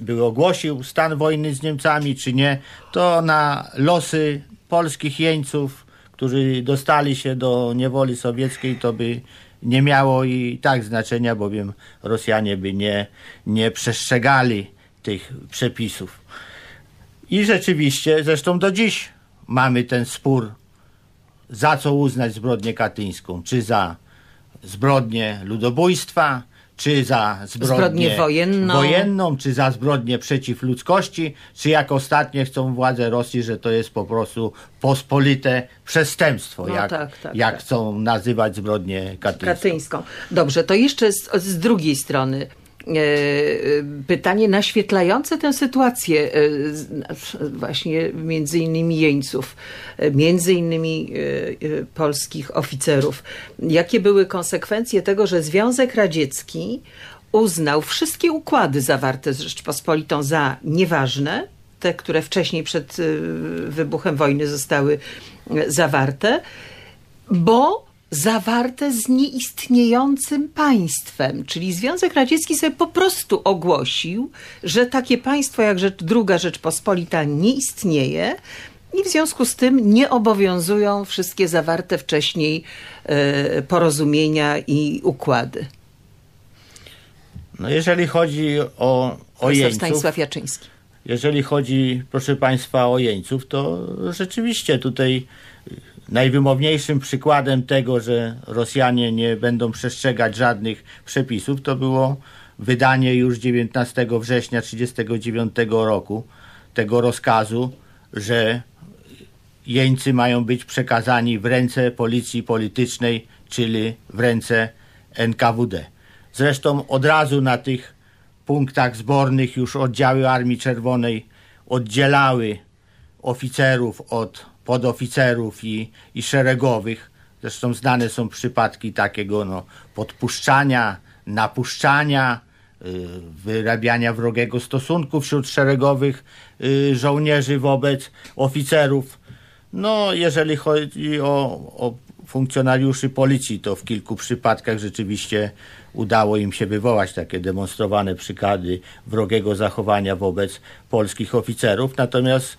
by ogłosił stan wojny z Niemcami, czy nie, to na losy polskich jeńców, którzy dostali się do niewoli sowieckiej, to by nie miało i tak znaczenia, bowiem Rosjanie by nie, nie przestrzegali tych przepisów. I rzeczywiście, zresztą do dziś mamy ten spór, za co uznać zbrodnię katyńską, czy za zbrodnię ludobójstwa, czy za zbrodnię, zbrodnię wojenną. wojenną, czy za zbrodnię przeciw ludzkości, czy jak ostatnie chcą władze Rosji, że to jest po prostu pospolite przestępstwo, no jak, tak, tak, jak tak. chcą nazywać zbrodnię katyńską. katyńską. Dobrze, to jeszcze z, z drugiej strony e, pytanie naświetlające tę sytuację e, właśnie między innymi jeńców, między innymi e, polskich oficerów. Jakie były konsekwencje tego, że Związek Radziecki uznał wszystkie układy zawarte z Rzeczpospolitą za nieważne, te, które wcześniej przed wybuchem wojny zostały zawarte, bo zawarte z nieistniejącym państwem. Czyli Związek Radziecki sobie po prostu ogłosił, że takie państwo jak druga Rzeczpospolita nie istnieje i w związku z tym nie obowiązują wszystkie zawarte wcześniej porozumienia i układy. No jeżeli chodzi o, o jeńców... Stanisław Jaczyński. Jeżeli chodzi, proszę państwa, o jeńców, to rzeczywiście tutaj najwymowniejszym przykładem tego, że Rosjanie nie będą przestrzegać żadnych przepisów, to było wydanie już dziewiętnastego września tysiąc dziewięćset trzydziestego dziewiątego roku tego rozkazu, że jeńcy mają być przekazani w ręce policji politycznej, czyli w ręce N K W D. Zresztą od razu na tych punktach zbornych już oddziały Armii Czerwonej oddzielały oficerów od podoficerów i, i szeregowych. Zresztą znane są przypadki takiego no, podpuszczania, napuszczania, y, wyrabiania wrogiego stosunku wśród szeregowych y, żołnierzy wobec oficerów. No, jeżeli chodzi o, o funkcjonariuszy policji, to w kilku przypadkach rzeczywiście udało im się wywołać takie demonstrowane przykady wrogiego zachowania wobec polskich oficerów. Natomiast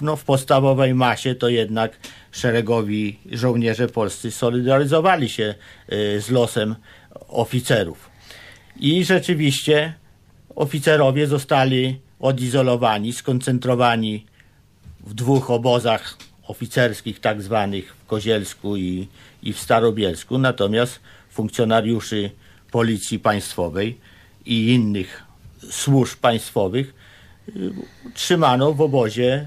no, w podstawowej masie to jednak szeregowi żołnierze polscy solidaryzowali się y, z losem oficerów. I rzeczywiście oficerowie zostali odizolowani, skoncentrowani w dwóch obozach oficerskich, tak zwanych w Kozielsku i, i w Starobielsku. Natomiast funkcjonariuszy Policji Państwowej i innych służb państwowych y, trzymano w obozie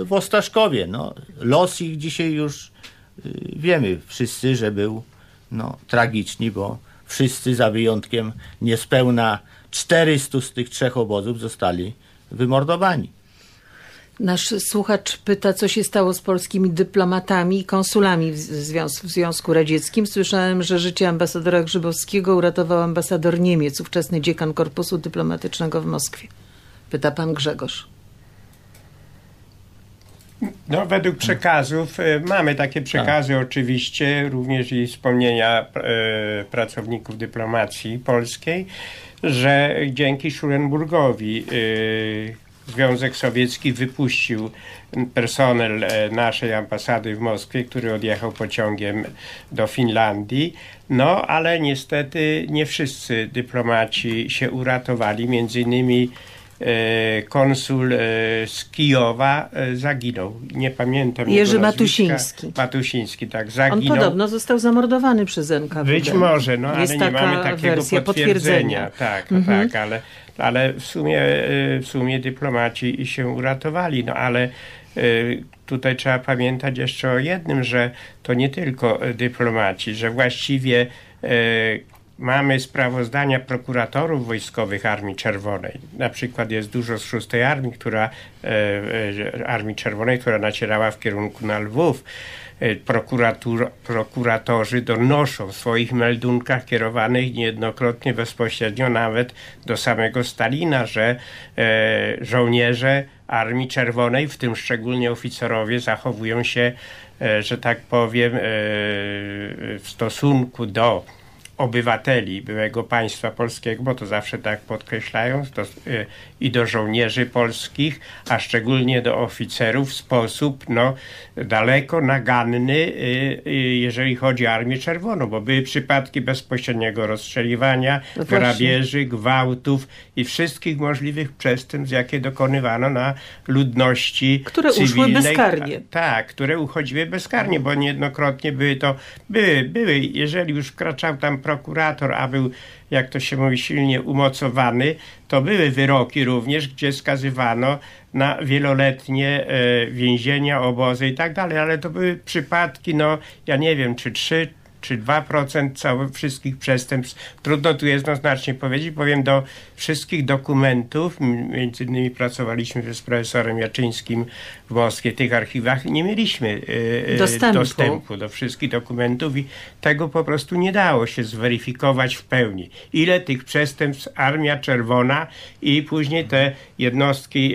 y, w Ostaszkowie. No, los ich dzisiaj już y, wiemy wszyscy, że był no, tragiczny, bo wszyscy za wyjątkiem niespełna czterystu z tych trzech obozów zostali wymordowani. Nasz słuchacz pyta, co się stało z polskimi dyplomatami i konsulami w, związ- w Związku Radzieckim. Słyszałem, że życie ambasadora Grzybowskiego uratował ambasador Niemiec, ówczesny dziekan Korpusu Dyplomatycznego w Moskwie. Pyta pan Grzegorz. No, według przekazów, mamy takie przekazy oczywiście, również i wspomnienia pracowników dyplomacji polskiej, że dzięki Schulenburgowi Związek Sowiecki wypuścił personel naszej ambasady w Moskwie, który odjechał pociągiem do Finlandii. No, ale niestety nie wszyscy dyplomaci się uratowali. Między innymi konsul z Kijowa zaginął. Nie pamiętam jego Jerzy Matusiński. Matusiński, tak, zaginął. On podobno został zamordowany przez en ka we de. Być może, no, ale nie mamy takiego potwierdzenia. potwierdzenia. Tak, mhm. tak, ale... ale w sumie, w sumie dyplomaci się uratowali. No ale tutaj trzeba pamiętać jeszcze o jednym, że to nie tylko dyplomaci, że właściwie mamy sprawozdania prokuratorów wojskowych Armii Czerwonej. Na przykład jest dużo z szóstej Armii, która, Armii Czerwonej, która nacierała w kierunku na Lwów. Prokuratur, prokuratorzy donoszą w swoich meldunkach kierowanych niejednokrotnie bezpośrednio nawet do samego Stalina, że e, żołnierze Armii Czerwonej, w tym szczególnie oficerowie, zachowują się, e, że tak powiem, e, w stosunku do obywateli byłego państwa polskiego, bo to zawsze tak podkreślają, to, y, i do żołnierzy polskich, a szczególnie do oficerów w sposób no, daleko naganny, y, y, jeżeli chodzi o Armię Czerwoną, bo były przypadki bezpośredniego rozstrzeliwania, no grabieży, gwałtów i wszystkich możliwych przestępstw, jakie dokonywano na ludności które cywilnej. Które uszły bezkarnie. Tak, które uchodziły bezkarnie, bo niejednokrotnie były to, były, były, jeżeli już wkraczał tam prokurator, a był, jak to się mówi, silnie umocowany, to były wyroki również, gdzie skazywano na wieloletnie e, więzienia, obozy i tak dalej, ale to były przypadki, no ja nie wiem, czy trzy, czy dwa procent całych wszystkich przestępstw. Trudno tu jednoznacznie powiedzieć, bowiem do wszystkich dokumentów, między innymi pracowaliśmy z profesorem Jaczyńskim w Moskwie, w tych archiwach, nie mieliśmy e, dostępu. dostępu do wszystkich dokumentów i tego po prostu nie dało się zweryfikować w pełni. Ile tych przestępstw Armia Czerwona i później te jednostki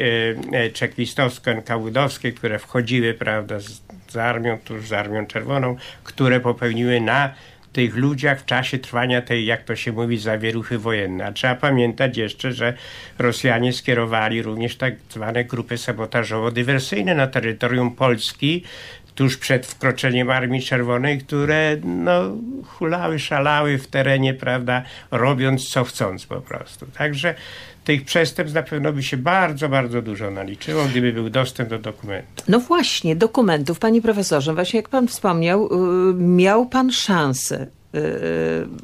e, czekistowsko-enkawudowskie, które wchodziły, prawda, z, z armią, tuż z Armią Czerwoną, które popełniły na tych ludziach w czasie trwania tej, jak to się mówi, zawieruchy wojennej. A trzeba pamiętać jeszcze, że Rosjanie skierowali również tak zwane grupy sabotażowo-dywersyjne na terytorium Polski tuż przed wkroczeniem Armii Czerwonej, które no, hulały, szalały w terenie, prawda, robiąc co chcąc po prostu. Także tych przestępstw na pewno by się bardzo, bardzo dużo naliczyło, gdyby był dostęp do dokumentów. No właśnie, dokumentów. Panie profesorze, właśnie jak pan wspomniał, miał pan szansę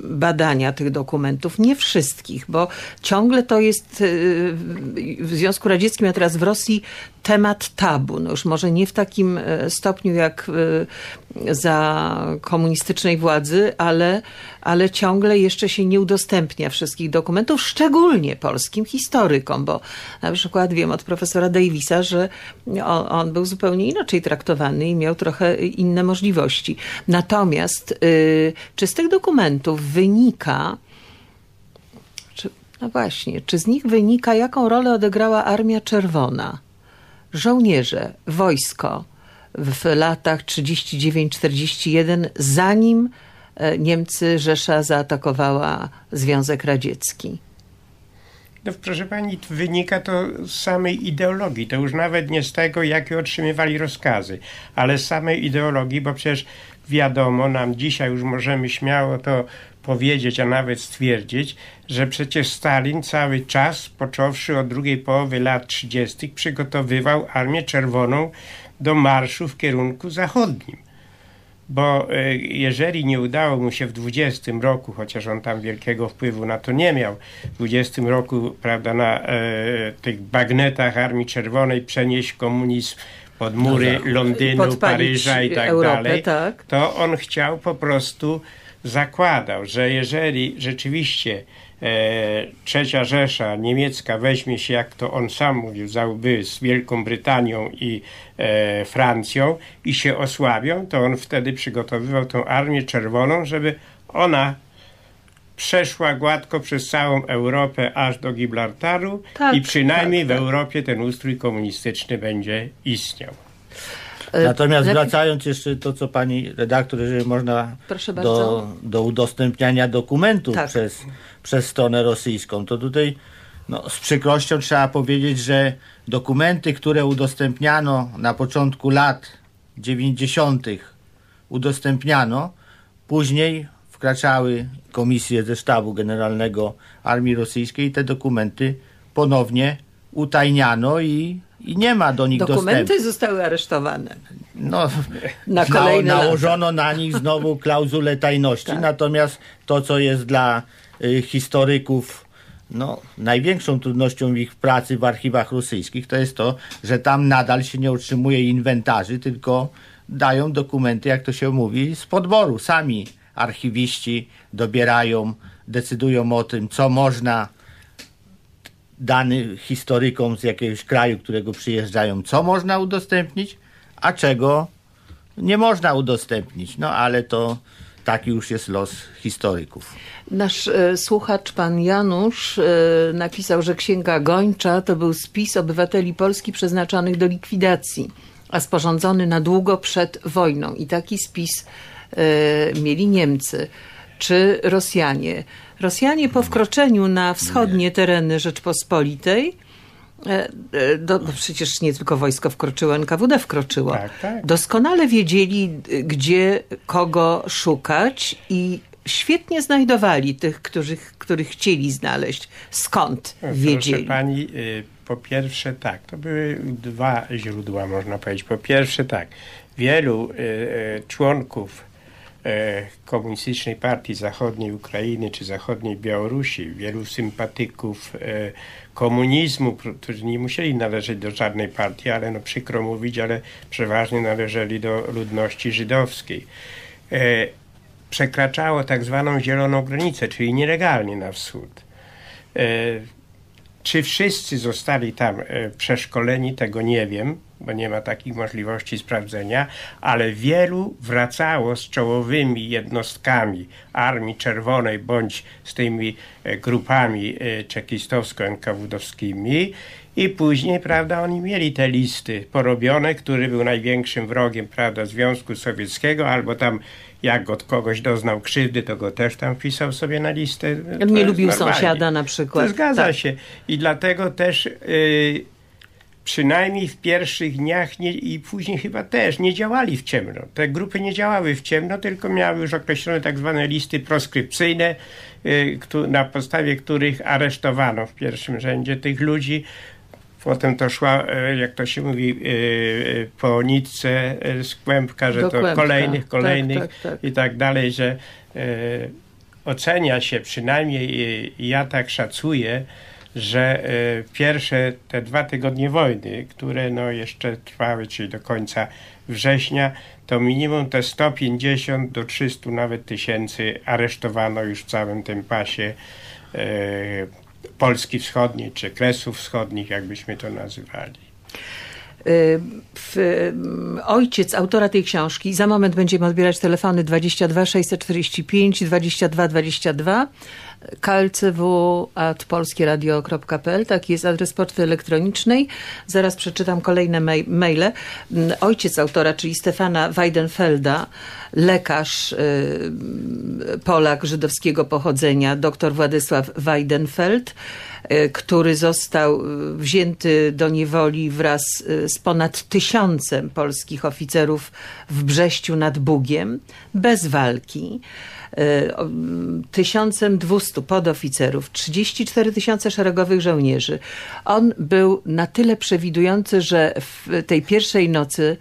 badania tych dokumentów. Nie wszystkich, bo ciągle to jest w Związku Radzieckim, a teraz w Rosji, temat tabu. No już może nie w takim stopniu jak za komunistycznej władzy, ale, ale ciągle jeszcze się nie udostępnia wszystkich dokumentów, szczególnie polskim historykom, bo na przykład wiem od profesora Davisa, że on, on był zupełnie inaczej traktowany i miał trochę inne możliwości. Natomiast yy, czy z tych dokumentów wynika, czy, no właśnie, czy z nich wynika, jaką rolę odegrała Armia Czerwona, żołnierze, wojsko w latach trzydziestym dziewiątym do czterdziestego pierwszego, zanim Niemcy, Rzesza zaatakowała Związek Radziecki. No, proszę pani, wynika to z samej ideologii, to już nawet nie z tego, jakie otrzymywali rozkazy, ale z samej ideologii, bo przecież wiadomo, nam dzisiaj już możemy śmiało to powiedzieć, a nawet stwierdzić, że przecież Stalin cały czas, począwszy od drugiej połowy lat trzydziestych, przygotowywał Armię Czerwoną do marszu w kierunku zachodnim. Bo jeżeli nie udało mu się w dwudziestym roku, chociaż on tam wielkiego wpływu na to nie miał, w dwudziestym roku, prawda, na e, tych bagnetach Armii Czerwonej przenieść komunizm pod mury Londynu, podpalić Paryża i tak Europę, dalej, tak. To on chciał po prostu, zakładał, że jeżeli rzeczywiście e, Trzecia Rzesza Niemiecka weźmie się, jak to on sam mówił, za łby z Wielką Brytanią i e, Francją i się osłabią, to on wtedy przygotowywał tą Armię Czerwoną, żeby ona przeszła gładko przez całą Europę aż do Gibraltaru, tak, i przynajmniej tak, tak. w Europie ten ustrój komunistyczny będzie istniał. Natomiast wracając jeszcze to, co pani redaktor, jeżeli można, do, do udostępniania dokumentów tak. przez, przez stronę rosyjską, to tutaj no, z przykrością trzeba powiedzieć, że dokumenty, które udostępniano na początku lat dziewięćdziesiątych, udostępniano, później wkraczały komisje ze Sztabu Generalnego Armii Rosyjskiej i te dokumenty ponownie utajniano i I nie ma do nich dostępu. Dokumenty zostały aresztowane. No, na kolejne na, nałożono lata. na nich znowu klauzulę tajności. Tak. Natomiast to, co jest dla y, historyków no, największą trudnością ich pracy w archiwach rosyjskich, to jest to, że tam nadal się nie otrzymuje inwentarzy, tylko dają dokumenty, jak to się mówi, z podboru. Sami archiwiści dobierają, decydują o tym, co można dany historykom z jakiegoś kraju, którego przyjeżdżają, co można udostępnić, a czego nie można udostępnić. No ale to taki już jest los historyków. Nasz e, słuchacz, pan Janusz, e, napisał, że Księga Gończa to był spis obywateli Polski przeznaczonych do likwidacji, a sporządzony na długo przed wojną. I taki spis e, mieli Niemcy czy Rosjanie. Rosjanie po wkroczeniu na wschodnie tereny Rzeczpospolitej, do, no przecież nie tylko wojsko wkroczyło, N K W D wkroczyło, tak, tak. doskonale wiedzieli, gdzie kogo szukać i świetnie znajdowali tych, których, których chcieli znaleźć. Skąd wiedzieli? Proszę pani, po pierwsze tak, to były dwa źródła, można powiedzieć. Po pierwsze tak, wielu członków Komunistycznej Partii Zachodniej Ukrainy czy Zachodniej Białorusi, wielu sympatyków komunizmu, którzy nie musieli należeć do żadnej partii, ale no przykro mówić, ale przeważnie należeli do ludności żydowskiej. Przekraczało tak zwaną zieloną granicę, czyli nielegalnie na wschód. Czy wszyscy zostali tam przeszkoleni, tego nie wiem, bo nie ma takich możliwości sprawdzenia, ale wielu wracało z czołowymi jednostkami Armii Czerwonej bądź z tymi grupami czekistowsko-N K W D-owskimi i później, prawda, oni mieli te listy porobione, który był największym wrogiem, prawda, Związku Sowieckiego, albo tam jak od kogoś doznał krzywdy, to go też tam wpisał sobie na listę. Nie lubił sąsiada na przykład. To zgadza tak. się. I dlatego też yy, przynajmniej w pierwszych dniach nie, i później chyba też nie działali w ciemno. Te grupy nie działały w ciemno, tylko miały już określone tak zwane listy proskrypcyjne, yy, na podstawie których aresztowano w pierwszym rzędzie tych ludzi. Potem to szła, jak to się mówi, po nitce z kłębka, że do to kłębka. kolejnych, kolejnych tak, tak, tak. i tak dalej, że ocenia się, przynajmniej ja tak szacuję, że pierwsze te dwa tygodnie wojny, które no jeszcze trwały, czyli do końca września, to minimum te sto pięćdziesiąt do trzystu nawet tysięcy aresztowano już w całym tym pasie Polski Wschodniej, czy Kresów Wschodnich, jakbyśmy to nazywali. Ojciec autora tej książki, za moment będziemy odbierać telefony dwadzieścia dwa sześćset czterdzieści pięć dwadzieścia dwa dwadzieścia dwa, kalcw at polskieradio kropka p l, taki jest adres poczty elektronicznej. Zaraz przeczytam kolejne ma- maile. Ojciec autora, czyli Stefana Weidenfelda, lekarz y, Polak żydowskiego pochodzenia, dr Władysław Weidenfeld, który został wzięty do niewoli wraz z ponad tysiącem polskich oficerów w Brześciu nad Bugiem, bez walki, tysiącem dwustu podoficerów, trzydzieści cztery tysiące szeregowych żołnierzy. On był na tyle przewidujący, że w tej pierwszej nocy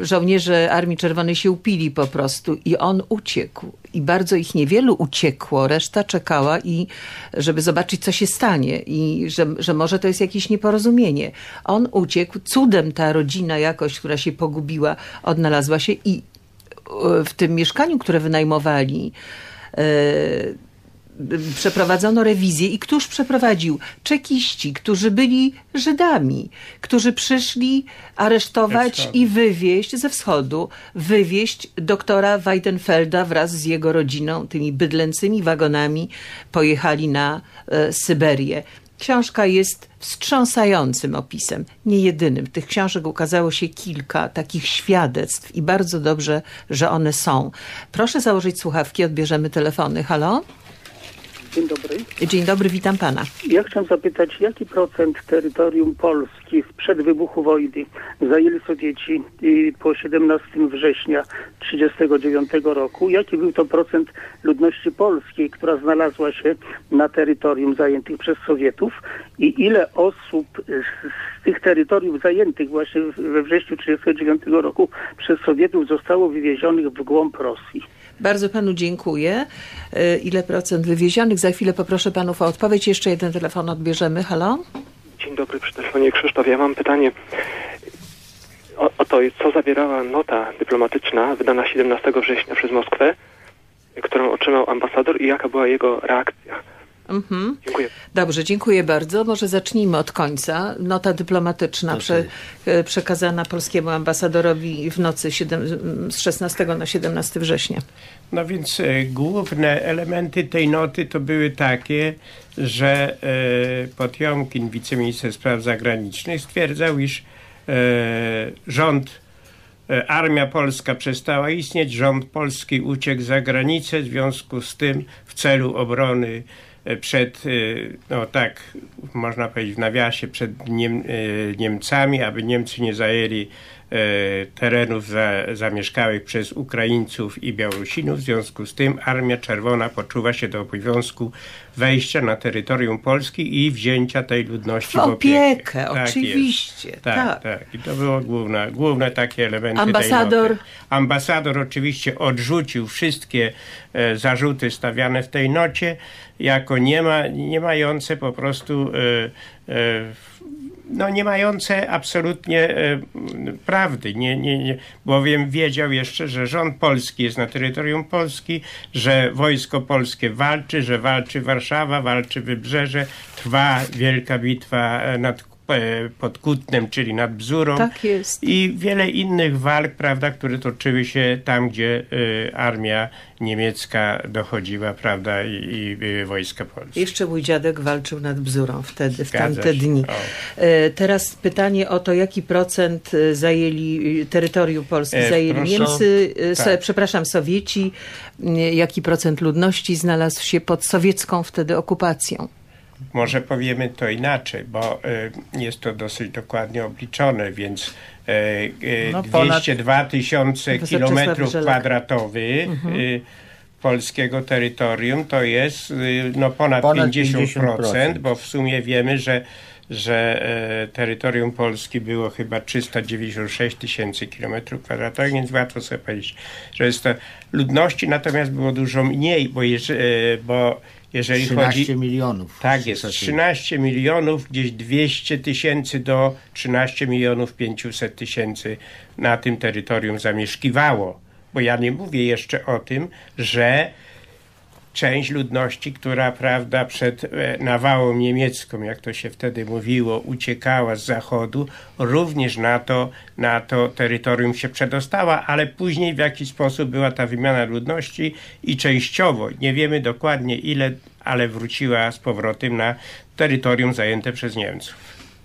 żołnierze Armii Czerwonej się upili po prostu i on uciekł. I bardzo ich niewielu uciekło. Reszta czekała, i żeby zobaczyć, co się stanie i że, że może to jest jakieś nieporozumienie. On uciekł. Cudem ta rodzina jakoś, która się pogubiła, odnalazła się i w tym mieszkaniu, które wynajmowali, yy, przeprowadzono rewizję. I któż przeprowadził? Czekiści, którzy byli Żydami, którzy przyszli aresztować i wywieźć ze wschodu, wywieźć doktora Weidenfelda wraz z jego rodziną. Tymi bydlęcymi wagonami pojechali na e, Syberię. Książka jest wstrząsającym opisem, nie jedynym. Tych książek ukazało się kilka takich świadectw i bardzo dobrze, że one są. Proszę założyć słuchawki, odbierzemy telefony. Halo? Dzień dobry. Dzień dobry, witam pana. Ja chciałem zapytać, jaki procent terytorium Polski sprzed wybuchu wojny zajęli Sowieci po siedemnastego września tysiąc dziewięćset trzydziestego dziewiątego roku? Jaki był to procent ludności polskiej, która znalazła się na terytorium zajętych przez Sowietów? I ile osób z tych terytoriów zajętych właśnie we wrześniu tysiąc dziewięćset trzydziestego dziewiątego roku przez Sowietów zostało wywiezionych w głąb Rosji? Bardzo panu dziękuję. Ile procent wywiezionych? Za chwilę poproszę panów o odpowiedź. Jeszcze jeden telefon odbierzemy. Halo? Dzień dobry, przy telefonie Krzysztof. Ja mam pytanie o, o to, co zawierała nota dyplomatyczna wydana siedemnastego września przez Moskwę, którą otrzymał ambasador i jaka była jego reakcja. Mhm. Dziękuję. Dobrze, dziękuję bardzo. Może zacznijmy od końca. Nota dyplomatyczna okay. prze, przekazana polskiemu ambasadorowi w nocy siedem, z szesnastego na siedemnastego września. No więc e, główne elementy tej noty to były takie, że e, Potiomkin, wiceminister spraw zagranicznych, stwierdzał, iż e, rząd, e, armia polska przestała istnieć, rząd polski uciekł za granicę, w związku z tym w celu obrony przed, no tak można powiedzieć w nawiasie, przed Niem, Niemcami, aby Niemcy nie zajęli terenów za, zamieszkałych przez Ukraińców i Białorusinów. W związku z tym Armia Czerwona poczuwa się do obowiązku wejścia na terytorium Polski i wzięcia tej ludności w opiekę. W opiekę, tak oczywiście. Tak, tak, tak. I to było główne, główne takie elementy Ambasador. tej noty. Ambasador oczywiście odrzucił wszystkie e, zarzuty stawiane w tej nocie, jako nie, ma, nie mające po prostu e, e, no nie mające absolutnie e, prawdy, nie, nie, nie, bowiem wiedział jeszcze, że rząd polski jest na terytorium Polski, że wojsko polskie walczy, że walczy Warszawa, walczy Wybrzeże, trwa wielka bitwa nad, e, pod Kutnem, czyli nad Bzurą. Tak jest. I wiele innych walk, prawda, które toczyły się tam, gdzie e, armia niemiecka dochodziła, prawda, i, i, i wojska polskie. Jeszcze mój dziadek walczył nad Bzurą wtedy, w tamte dni. E, teraz pytanie o to, jaki procent zajęli terytorium Polski, e, zajęli proszę, Niemcy, tak. so, przepraszam, Sowieci, jaki procent ludności znalazł się pod sowiecką wtedy okupacją? Może powiemy to inaczej, bo y, jest to dosyć dokładnie obliczone, więc y, y, no, dwieście dwa tysiące kilometrów kwadratowych y, polskiego terytorium to jest y, no ponad, ponad pięćdziesiąt procent, bo w sumie wiemy, że że e, terytorium Polski było chyba trzysta dziewięćdziesiąt sześć tysięcy kilometrów kwadratowych, więc łatwo sobie powiedzieć, że jest to ludności, natomiast było dużo mniej, bo, jeż, e, bo jeżeli trzynaście chodzi... trzynaście milionów. Tak jest, trzynaście milionów, gdzieś dwieście tysięcy do trzynaście milionów pięćset tysięcy na tym terytorium zamieszkiwało, bo ja nie mówię jeszcze o tym, że część ludności, która, prawda, przed nawałą niemiecką, jak to się wtedy mówiło, uciekała z zachodu, również na to, na to terytorium się przedostała, ale później w jakiś sposób była ta wymiana ludności i częściowo, nie wiemy dokładnie ile, ale wróciła z powrotem na terytorium zajęte przez Niemców.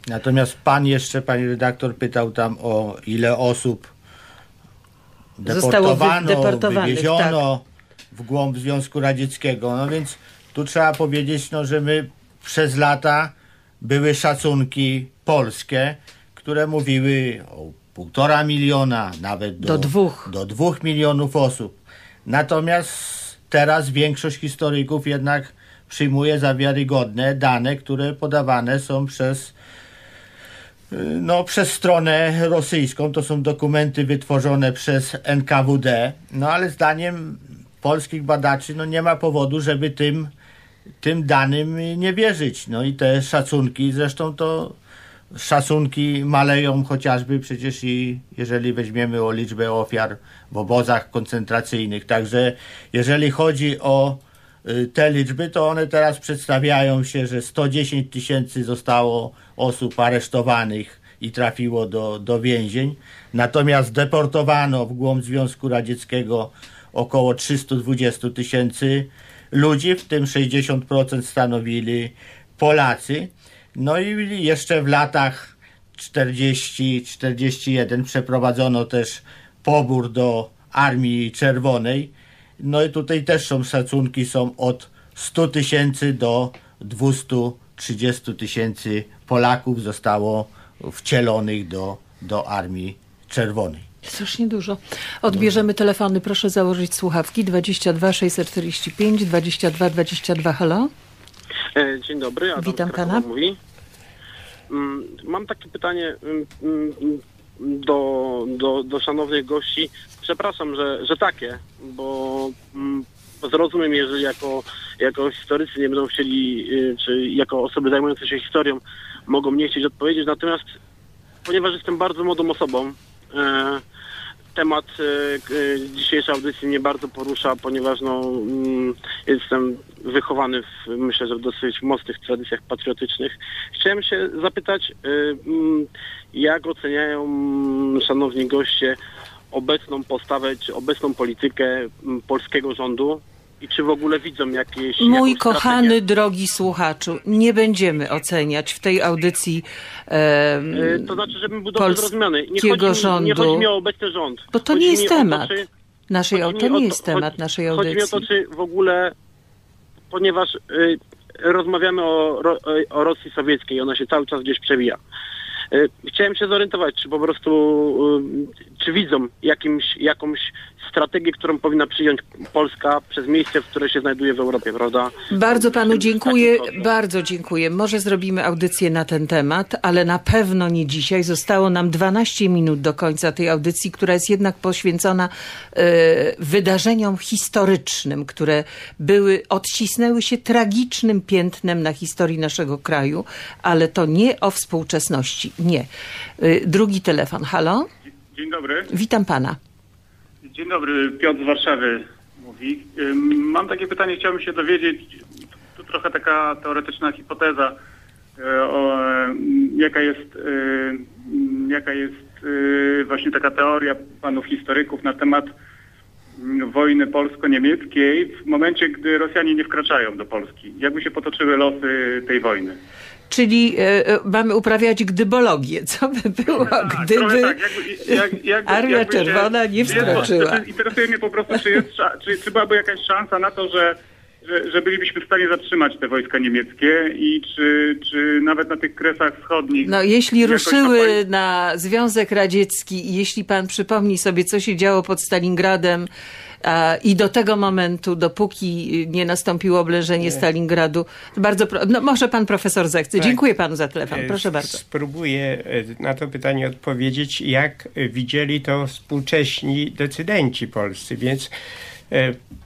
Natomiast pan jeszcze, pani redaktor, pytał tam o ile osób deportowano, deportowanych, wywieziono tak. w głąb Związku Radzieckiego. No więc tu trzeba powiedzieć, no, że my przez lata były szacunki polskie, które mówiły o półtora miliona, nawet do, do, dwóch. do dwóch milionów osób. Natomiast teraz większość historyków jednak przyjmuje za wiarygodne dane, które podawane są przez No, przez stronę rosyjską. To są dokumenty wytworzone przez N K W D, no ale zdaniem polskich badaczy no, nie ma powodu, żeby tym, tym danym nie wierzyć. No i te szacunki, zresztą to szacunki maleją chociażby przecież i jeżeli weźmiemy o liczbę ofiar w obozach koncentracyjnych. Także jeżeli chodzi o te liczby, to one teraz przedstawiają się, że sto dziesięć tysięcy zostało osób aresztowanych i trafiło do, do więzień. Natomiast deportowano w głąb Związku Radzieckiego około trzysta dwadzieścia tysięcy ludzi, w tym sześćdziesiąt procent stanowili Polacy. No i jeszcze w latach czterdziestym do czterdziestego pierwszego przeprowadzono też pobór do Armii Czerwonej. No i tutaj też są szacunki, są od stu tysięcy do dwustu trzydziestu tysięcy Polaków zostało wcielonych do, do Armii Czerwonej. Strasznie dużo. Odbierzemy telefony. Proszę założyć słuchawki. dwadzieścia dwa sześćset czterdzieści pięć, dwadzieścia dwa dwadzieścia dwa. Halo? Dzień dobry. Adam Witam Krakowa pana. Mówi. Mam takie pytanie do, do, do szanownych gości. Przepraszam, że, że takie, bo mm, zrozumiem, jeżeli jako, jako historycy nie będą chcieli, yy, czy jako osoby zajmujące się historią mogą nie chcieć odpowiedzieć, natomiast ponieważ jestem bardzo młodą osobą, yy, temat yy, dzisiejszej audycji mnie bardzo porusza, ponieważ no, yy, jestem wychowany w, myślę, że w dosyć mocnych tradycjach patriotycznych. Chciałem się zapytać, yy, yy, jak oceniają yy, szanowni goście obecną postawę, czy obecną politykę polskiego rządu i czy w ogóle widzą jakieś... Mój kochany, strategię? Drogi słuchaczu, nie będziemy oceniać w tej audycji e, to znaczy, żebym był dobrze zrozumiany. Nie chodzi, mi, nie chodzi mi o obecny rząd. Bo to chodzi nie jest temat. To, czy, naszej, to nie o, jest temat chodzi, naszej audycji. Chodzi mi o to, czy w ogóle, ponieważ y, rozmawiamy o, o Rosji sowieckiej, ona się cały czas gdzieś przewija. Chciałem się zorientować, czy po prostu, czy widzą jakimś, jakąś strategię, którą powinna przyjąć Polska przez miejsce, w które się znajduje w Europie, prawda? Bardzo panu dziękuję, bardzo dziękuję. Może zrobimy audycję na ten temat, ale na pewno nie dzisiaj. Zostało nam dwanaście minut do końca tej audycji, która jest jednak poświęcona y, wydarzeniom historycznym, które były, odcisnęły się tragicznym piętnem na historii naszego kraju, ale to nie o współczesności. Nie. Drugi telefon. Halo? Dzień dobry. Witam pana. Dzień dobry. Piotr z Warszawy mówi. Mam takie pytanie. Chciałbym się dowiedzieć, tu trochę taka teoretyczna hipoteza, o, jaka jest, jaka jest właśnie taka teoria panów historyków na temat wojny polsko-niemieckiej w momencie, gdy Rosjanie nie wkraczają do Polski. Jakby się potoczyły losy tej wojny? Czyli y, mamy uprawiać gdybologię, co by było, tak, gdyby tak. Jakby, jak, jakby, Armia jakby Czerwona się, nie wskroczyła. Interesuje mnie po prostu, czy, jest, czy, czy byłaby jakaś szansa na to, że, że, że bylibyśmy w stanie zatrzymać te wojska niemieckie i czy, czy nawet na tych kresach wschodnich... No jeśli ruszyły na, na Związek Radziecki i jeśli pan przypomni sobie, co się działo pod Stalingradem, i do tego momentu, dopóki nie nastąpiło oblężenie nie. Stalingradu, bardzo pro... no, może pan profesor zechce. Tak. Dziękuję panu za telefon. Proszę bardzo. Spróbuję na to pytanie odpowiedzieć, jak widzieli to współcześni decydenci polscy. Więc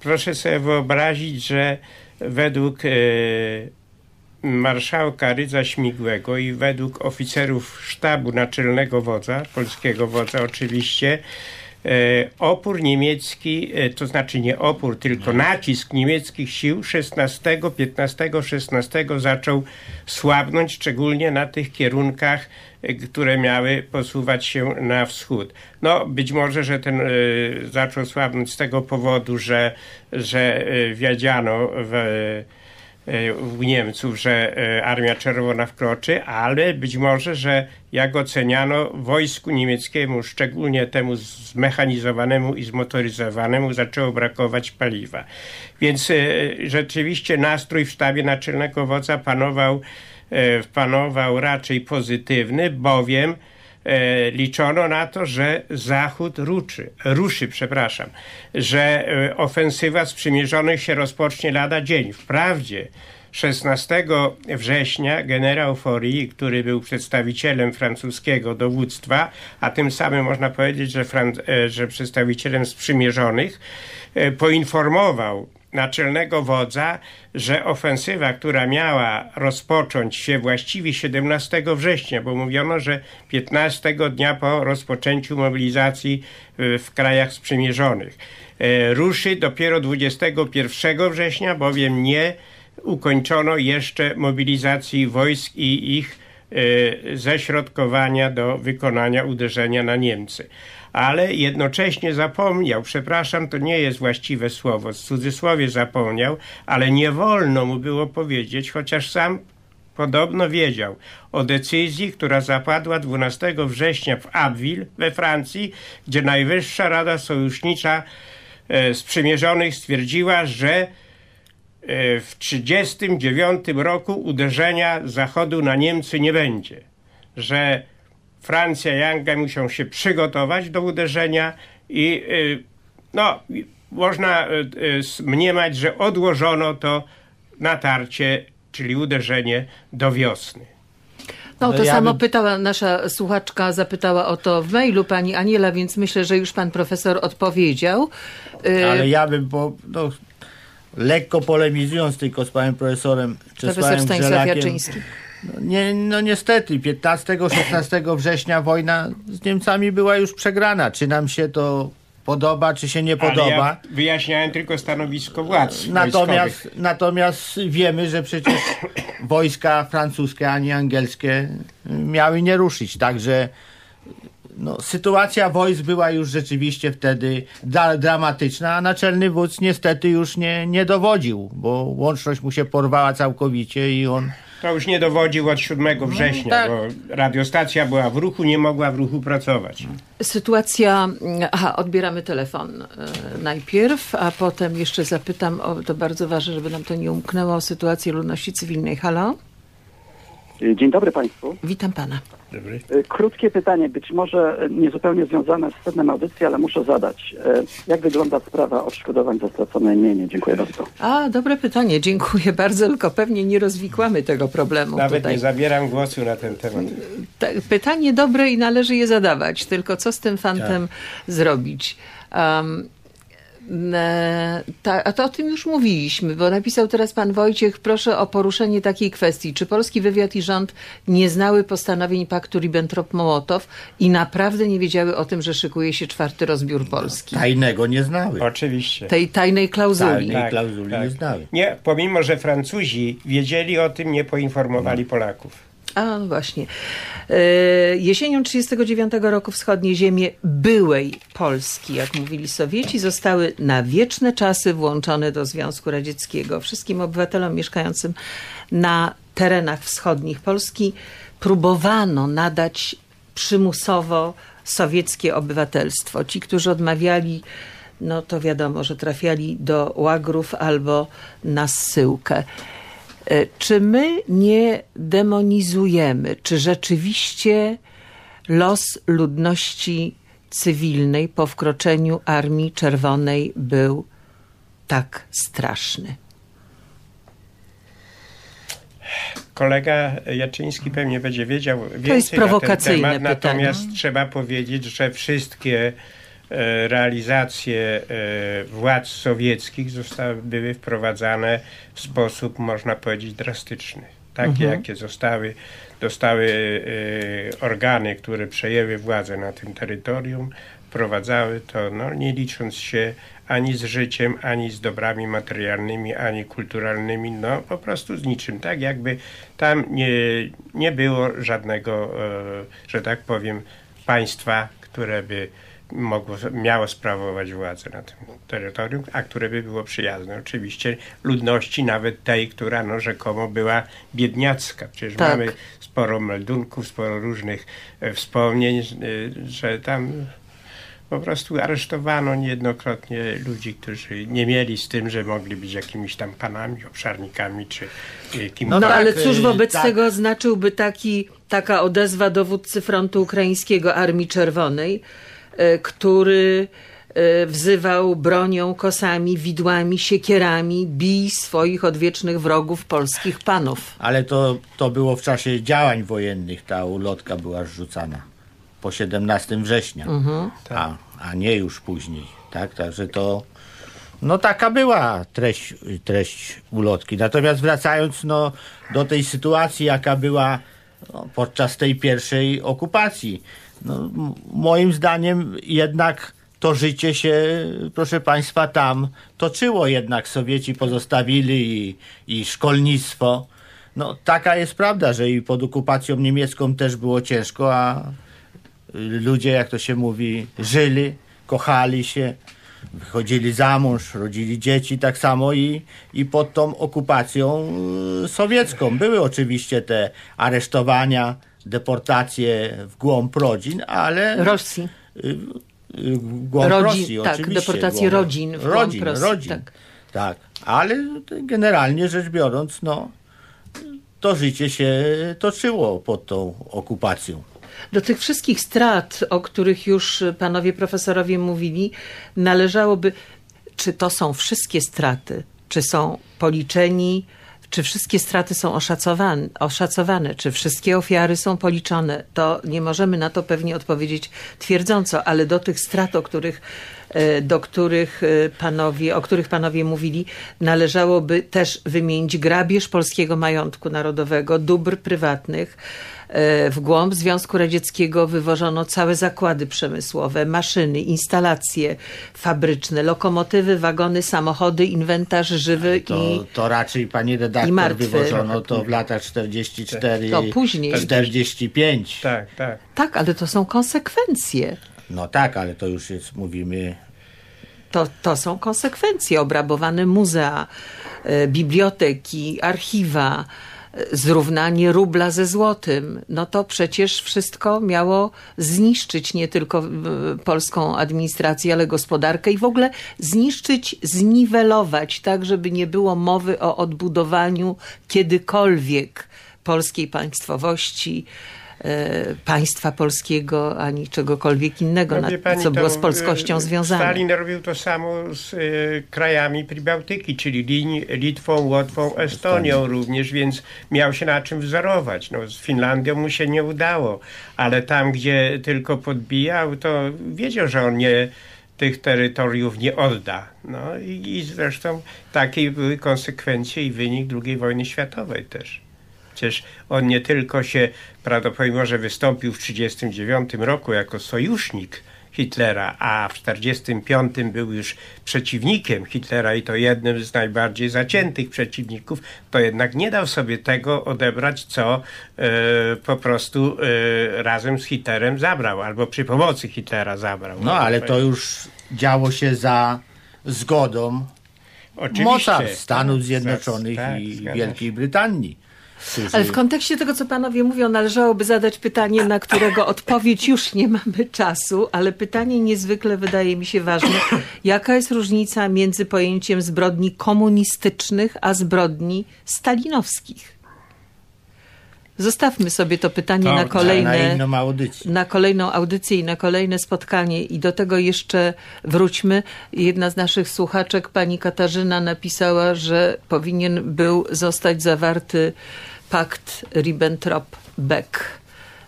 proszę sobie wyobrazić, że według marszałka Rydza-Śmigłego i według oficerów sztabu naczelnego wodza, polskiego wodza oczywiście, opór niemiecki, to znaczy nie opór, tylko nacisk niemieckich sił szesnastego, piętnastego, szesnastego zaczął słabnąć, szczególnie na tych kierunkach, które miały posuwać się na wschód. No być może, że ten y, zaczął słabnąć z tego powodu, że, że y, wiedziano w u Niemców, że Armia Czerwona wkroczy, ale być może, że jak oceniano, wojsku niemieckiemu, szczególnie temu zmechanizowanemu i zmotoryzowanemu, zaczęło brakować paliwa. Więc rzeczywiście nastrój w sztabie naczelnego wodza panował, panował raczej pozytywny, bowiem liczono na to, że Zachód ruszy, ruszy, przepraszam, że ofensywa sprzymierzonych się rozpocznie lada dzień. Wprawdzie szesnastego września generał Forii, który był przedstawicielem francuskiego dowództwa, a tym samym można powiedzieć, że, Fran- że przedstawicielem sprzymierzonych, poinformował naczelnego wodza, że ofensywa, która miała rozpocząć się właściwie siedemnastego września, bo mówiono, że piętnastego dnia po rozpoczęciu mobilizacji w krajach sprzymierzonych, ruszy dopiero dwudziestego pierwszego września, bowiem nie ukończono jeszcze mobilizacji wojsk i ich ześrodkowania do wykonania uderzenia na Niemcy. Ale jednocześnie zapomniał, przepraszam, to nie jest właściwe słowo, w cudzysłowie zapomniał, ale nie wolno mu było powiedzieć, chociaż sam podobno wiedział o decyzji, która zapadła dwunastego września w Abbeville we Francji, gdzie Najwyższa Rada Sojusznicza sprzymierzonych stwierdziła, że w tysiąc dziewięćset trzydziestym dziewiątym roku uderzenia z zachodu na Niemcy nie będzie, że Francja i Anglia muszą się przygotować do uderzenia i no, można mniemać, że odłożono to natarcie, czyli uderzenie do wiosny. No to ja samo bym... pytała nasza słuchaczka, zapytała o to w mailu pani Aniela, więc myślę, że już pan profesor odpowiedział. Ale ja bym... Po, no... lekko polemizując tylko z panem profesorem Czesławem Grzelakiem, no, nie, no niestety piętnastego szesnastego września wojna z Niemcami była już przegrana. Czy nam się to podoba, czy się nie podoba. Ale ja wyjaśniałem tylko stanowisko władz natomiast, natomiast wiemy, że przecież wojska francuskie ani angielskie miały nie ruszyć. Także no, sytuacja wojsk była już rzeczywiście wtedy da- dramatyczna, a naczelny wódz niestety już nie, nie dowodził, bo łączność mu się porwała całkowicie i on... To już nie dowodził od siódmego września, no, tak. Bo radiostacja była w ruchu, nie mogła w ruchu pracować. Sytuacja... Aha, odbieramy telefon e, najpierw, a potem jeszcze zapytam, o, to bardzo ważne, żeby nam to nie umknęło, o sytuację ludności cywilnej. Halo? Dzień dobry państwu. Witam pana. Dobry. Krótkie pytanie, być może niezupełnie związane z sednem audycji, ale muszę zadać. Jak wygląda sprawa odszkodowań za stracone imienie? Dziękuję bardzo. A, dobre pytanie, dziękuję bardzo, tylko pewnie nie rozwikłamy tego problemu. Nawet tutaj nie zabieram głosu na ten temat. Pytanie dobre i należy je zadawać, tylko co z tym fantem tak. zrobić? Um, Ta, a to o tym już mówiliśmy, bo napisał teraz pan Wojciech, proszę o poruszenie takiej kwestii. Czy polski wywiad i rząd nie znały postanowień paktu Ribbentrop-Mołotow i naprawdę nie wiedziały o tym, że szykuje się czwarty rozbiór Polski? No, tajnego nie znały. Oczywiście. Tej tajnej klauzuli. Tajnej tak, klauzuli tak. nie znały. Nie, pomimo, że Francuzi wiedzieli o tym, nie poinformowali no. Polaków. A, no właśnie. Jesienią tysiąc dziewięćset trzydziestego dziewiątego roku wschodnie ziemie byłej Polski, jak mówili Sowieci, zostały na wieczne czasy włączone do Związku Radzieckiego. Wszystkim obywatelom mieszkającym na terenach wschodnich Polski próbowano nadać przymusowo sowieckie obywatelstwo. Ci, którzy odmawiali, no to wiadomo, że trafiali do łagrów albo na zsyłkę. Czy my nie demonizujemy, czy rzeczywiście los ludności cywilnej po wkroczeniu Armii Czerwonej był tak straszny? Kolega Jaczyński pewnie będzie wiedział więcej to jest prowokacyjne na ten temat, natomiast pytanie. Trzeba powiedzieć, że wszystkie realizacje władz sowieckich zostały, były wprowadzane w sposób, można powiedzieć, drastyczny. Takie, mhm. jakie zostały, dostały organy, które przejęły władzę na tym terytorium, prowadzały to, no, nie licząc się ani z życiem, ani z dobrami materialnymi, ani kulturalnymi, no po prostu z niczym, tak jakby tam nie, nie było żadnego, e, że tak powiem, państwa, które by mogło, miało sprawować władzę na tym terytorium, a które by było przyjazne oczywiście ludności, nawet tej, która no, rzekomo była biedniacka. Przecież tak. Mamy sporo meldunków, sporo różnych e, wspomnień, e, że tam po prostu aresztowano niejednokrotnie ludzi, którzy nie mieli z tym, że mogli być jakimiś tam panami, obszarnikami czy kimkolwiek. No, no ale cóż wobec tak. tego znaczyłby taki, taka odezwa dowódcy frontu ukraińskiego Armii Czerwonej, który wzywał bronią, kosami, widłami, siekierami, bij swoich odwiecznych wrogów, polskich panów. Ale to, to było w czasie działań wojennych, ta ulotka była rzucana po siedemnastego września, mhm. a, a nie już później. Tak? Także to, no taka była treść, treść ulotki. Natomiast wracając no, do tej sytuacji, jaka była no, podczas tej pierwszej okupacji, no, moim zdaniem jednak to życie się, proszę państwa, tam toczyło. Jednak Sowieci pozostawili i, i szkolnictwo. No, taka jest prawda, że i pod okupacją niemiecką też było ciężko, a ludzie, jak to się mówi, żyli, kochali się, wychodzili za mąż, rodzili dzieci tak samo i, i pod tą okupacją sowiecką. Były oczywiście te aresztowania, deportacje w głąb rodzin, ale... Rosji. W głąb rodzin, Rosji, tak, oczywiście. Deportacje głąb, rodzin w głąb rodzin, Rosji, rodzin, tak. tak. Ale generalnie rzecz biorąc, no, to życie się toczyło pod tą okupacją. Do tych wszystkich strat, o których już panowie profesorowie mówili, należałoby... Czy to są wszystkie straty? Czy są policzeni? Czy wszystkie straty są oszacowane, oszacowane? Czy wszystkie ofiary są policzone? To nie możemy na to pewnie odpowiedzieć twierdząco, ale do tych strat, o których, do których panowie, o których panowie mówili, należałoby też wymienić grabież polskiego majątku narodowego, dóbr prywatnych. W głąb Związku Radzieckiego wywożono całe zakłady przemysłowe, maszyny, instalacje fabryczne, lokomotywy, wagony, samochody, inwentarz żywy to, i To raczej, pani redaktor, wywożono to w latach czterdziestym czwartym, to później. czterdziestym piątym. Tak, tak. Tak, ale to są konsekwencje. No tak, ale to już jest, mówimy... To, to są konsekwencje. Obrabowane muzea, biblioteki, archiwa, zrównanie rubla ze złotym, no to przecież wszystko miało zniszczyć nie tylko polską administrację, ale gospodarkę i w ogóle zniszczyć, zniwelować, tak żeby nie było mowy o odbudowaniu kiedykolwiek polskiej państwowości, państwa polskiego, ani czegokolwiek innego, na, pani, co było z polskością związane. Stalin robił to samo z y, krajami Pribałtyki, czyli Lin, Litwą, Łotwą, Estonią również, więc miał się na czym wzorować. No, z Finlandią mu się nie udało, ale tam, gdzie tylko podbijał, to wiedział, że on nie tych terytoriów nie odda. No i, i zresztą takie były konsekwencje i wynik drugiej wojny światowej też. Przecież on nie tylko się, prawdopodobnie, że wystąpił w tysiąc dziewięćset trzydziestym dziewiątym roku jako sojusznik Hitlera, a w tysiąc dziewięćset czterdziestym piątym był już przeciwnikiem Hitlera i to jednym z najbardziej zaciętych przeciwników, to jednak nie dał sobie tego odebrać, co y, po prostu y, razem z Hitlerem zabrał, albo przy pomocy Hitlera zabrał. No ale to już działo się za zgodą mocarstw Stanów Zjednoczonych tak, i Wielkiej Brytanii. Ale w kontekście tego, co panowie mówią, należałoby zadać pytanie, na którego odpowiedź już nie mamy czasu, ale pytanie niezwykle wydaje mi się ważne. Jaka jest różnica między pojęciem zbrodni komunistycznych, a zbrodni stalinowskich? Zostawmy sobie to pytanie to, na, kolejne, na, na kolejną audycję i na kolejne spotkanie i do tego jeszcze wróćmy. Jedna z naszych słuchaczek, pani Katarzyna, napisała, że powinien był zostać zawarty pakt Ribbentrop-Beck.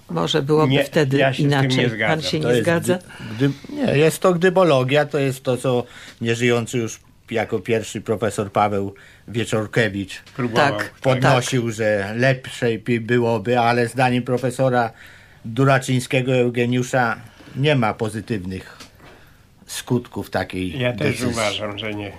Może byłoby nie, wtedy ja inaczej. Pan się to nie zgadza? Gdy, gdy, nie, jest to gdybologia, to jest to, co nieżyjący już jako pierwszy profesor Paweł Wieczorkiewicz tak, podnosił, tak. że lepszej byłoby, ale zdaniem profesora Duraczyńskiego Eugeniusza nie ma pozytywnych skutków takiej ja decyzji. Ja też uważam, że nie.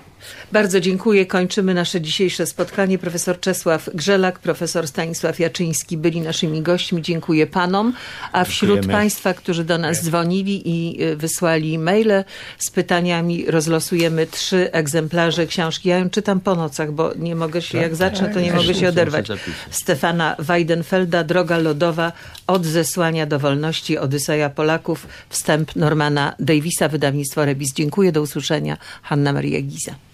Bardzo dziękuję. Kończymy nasze dzisiejsze spotkanie. Profesor Czesław Grzelak, profesor Stanisław Jaczyński byli naszymi gośćmi. Dziękuję panom. A wśród Dziękujemy. Państwa, którzy do nas dzwonili i wysłali maile z pytaniami, rozlosujemy trzy egzemplarze książki. Ja ją czytam po nocach, bo nie mogę się, jak zacznę, to nie mogę się oderwać. Stefana Weidenfelda, Droga lodowa, od zesłania do wolności, Odyseja Polaków, wstęp Normana Davisa, wydawnictwo Rebis. Dziękuję, do usłyszenia. Hanna Maria Giza.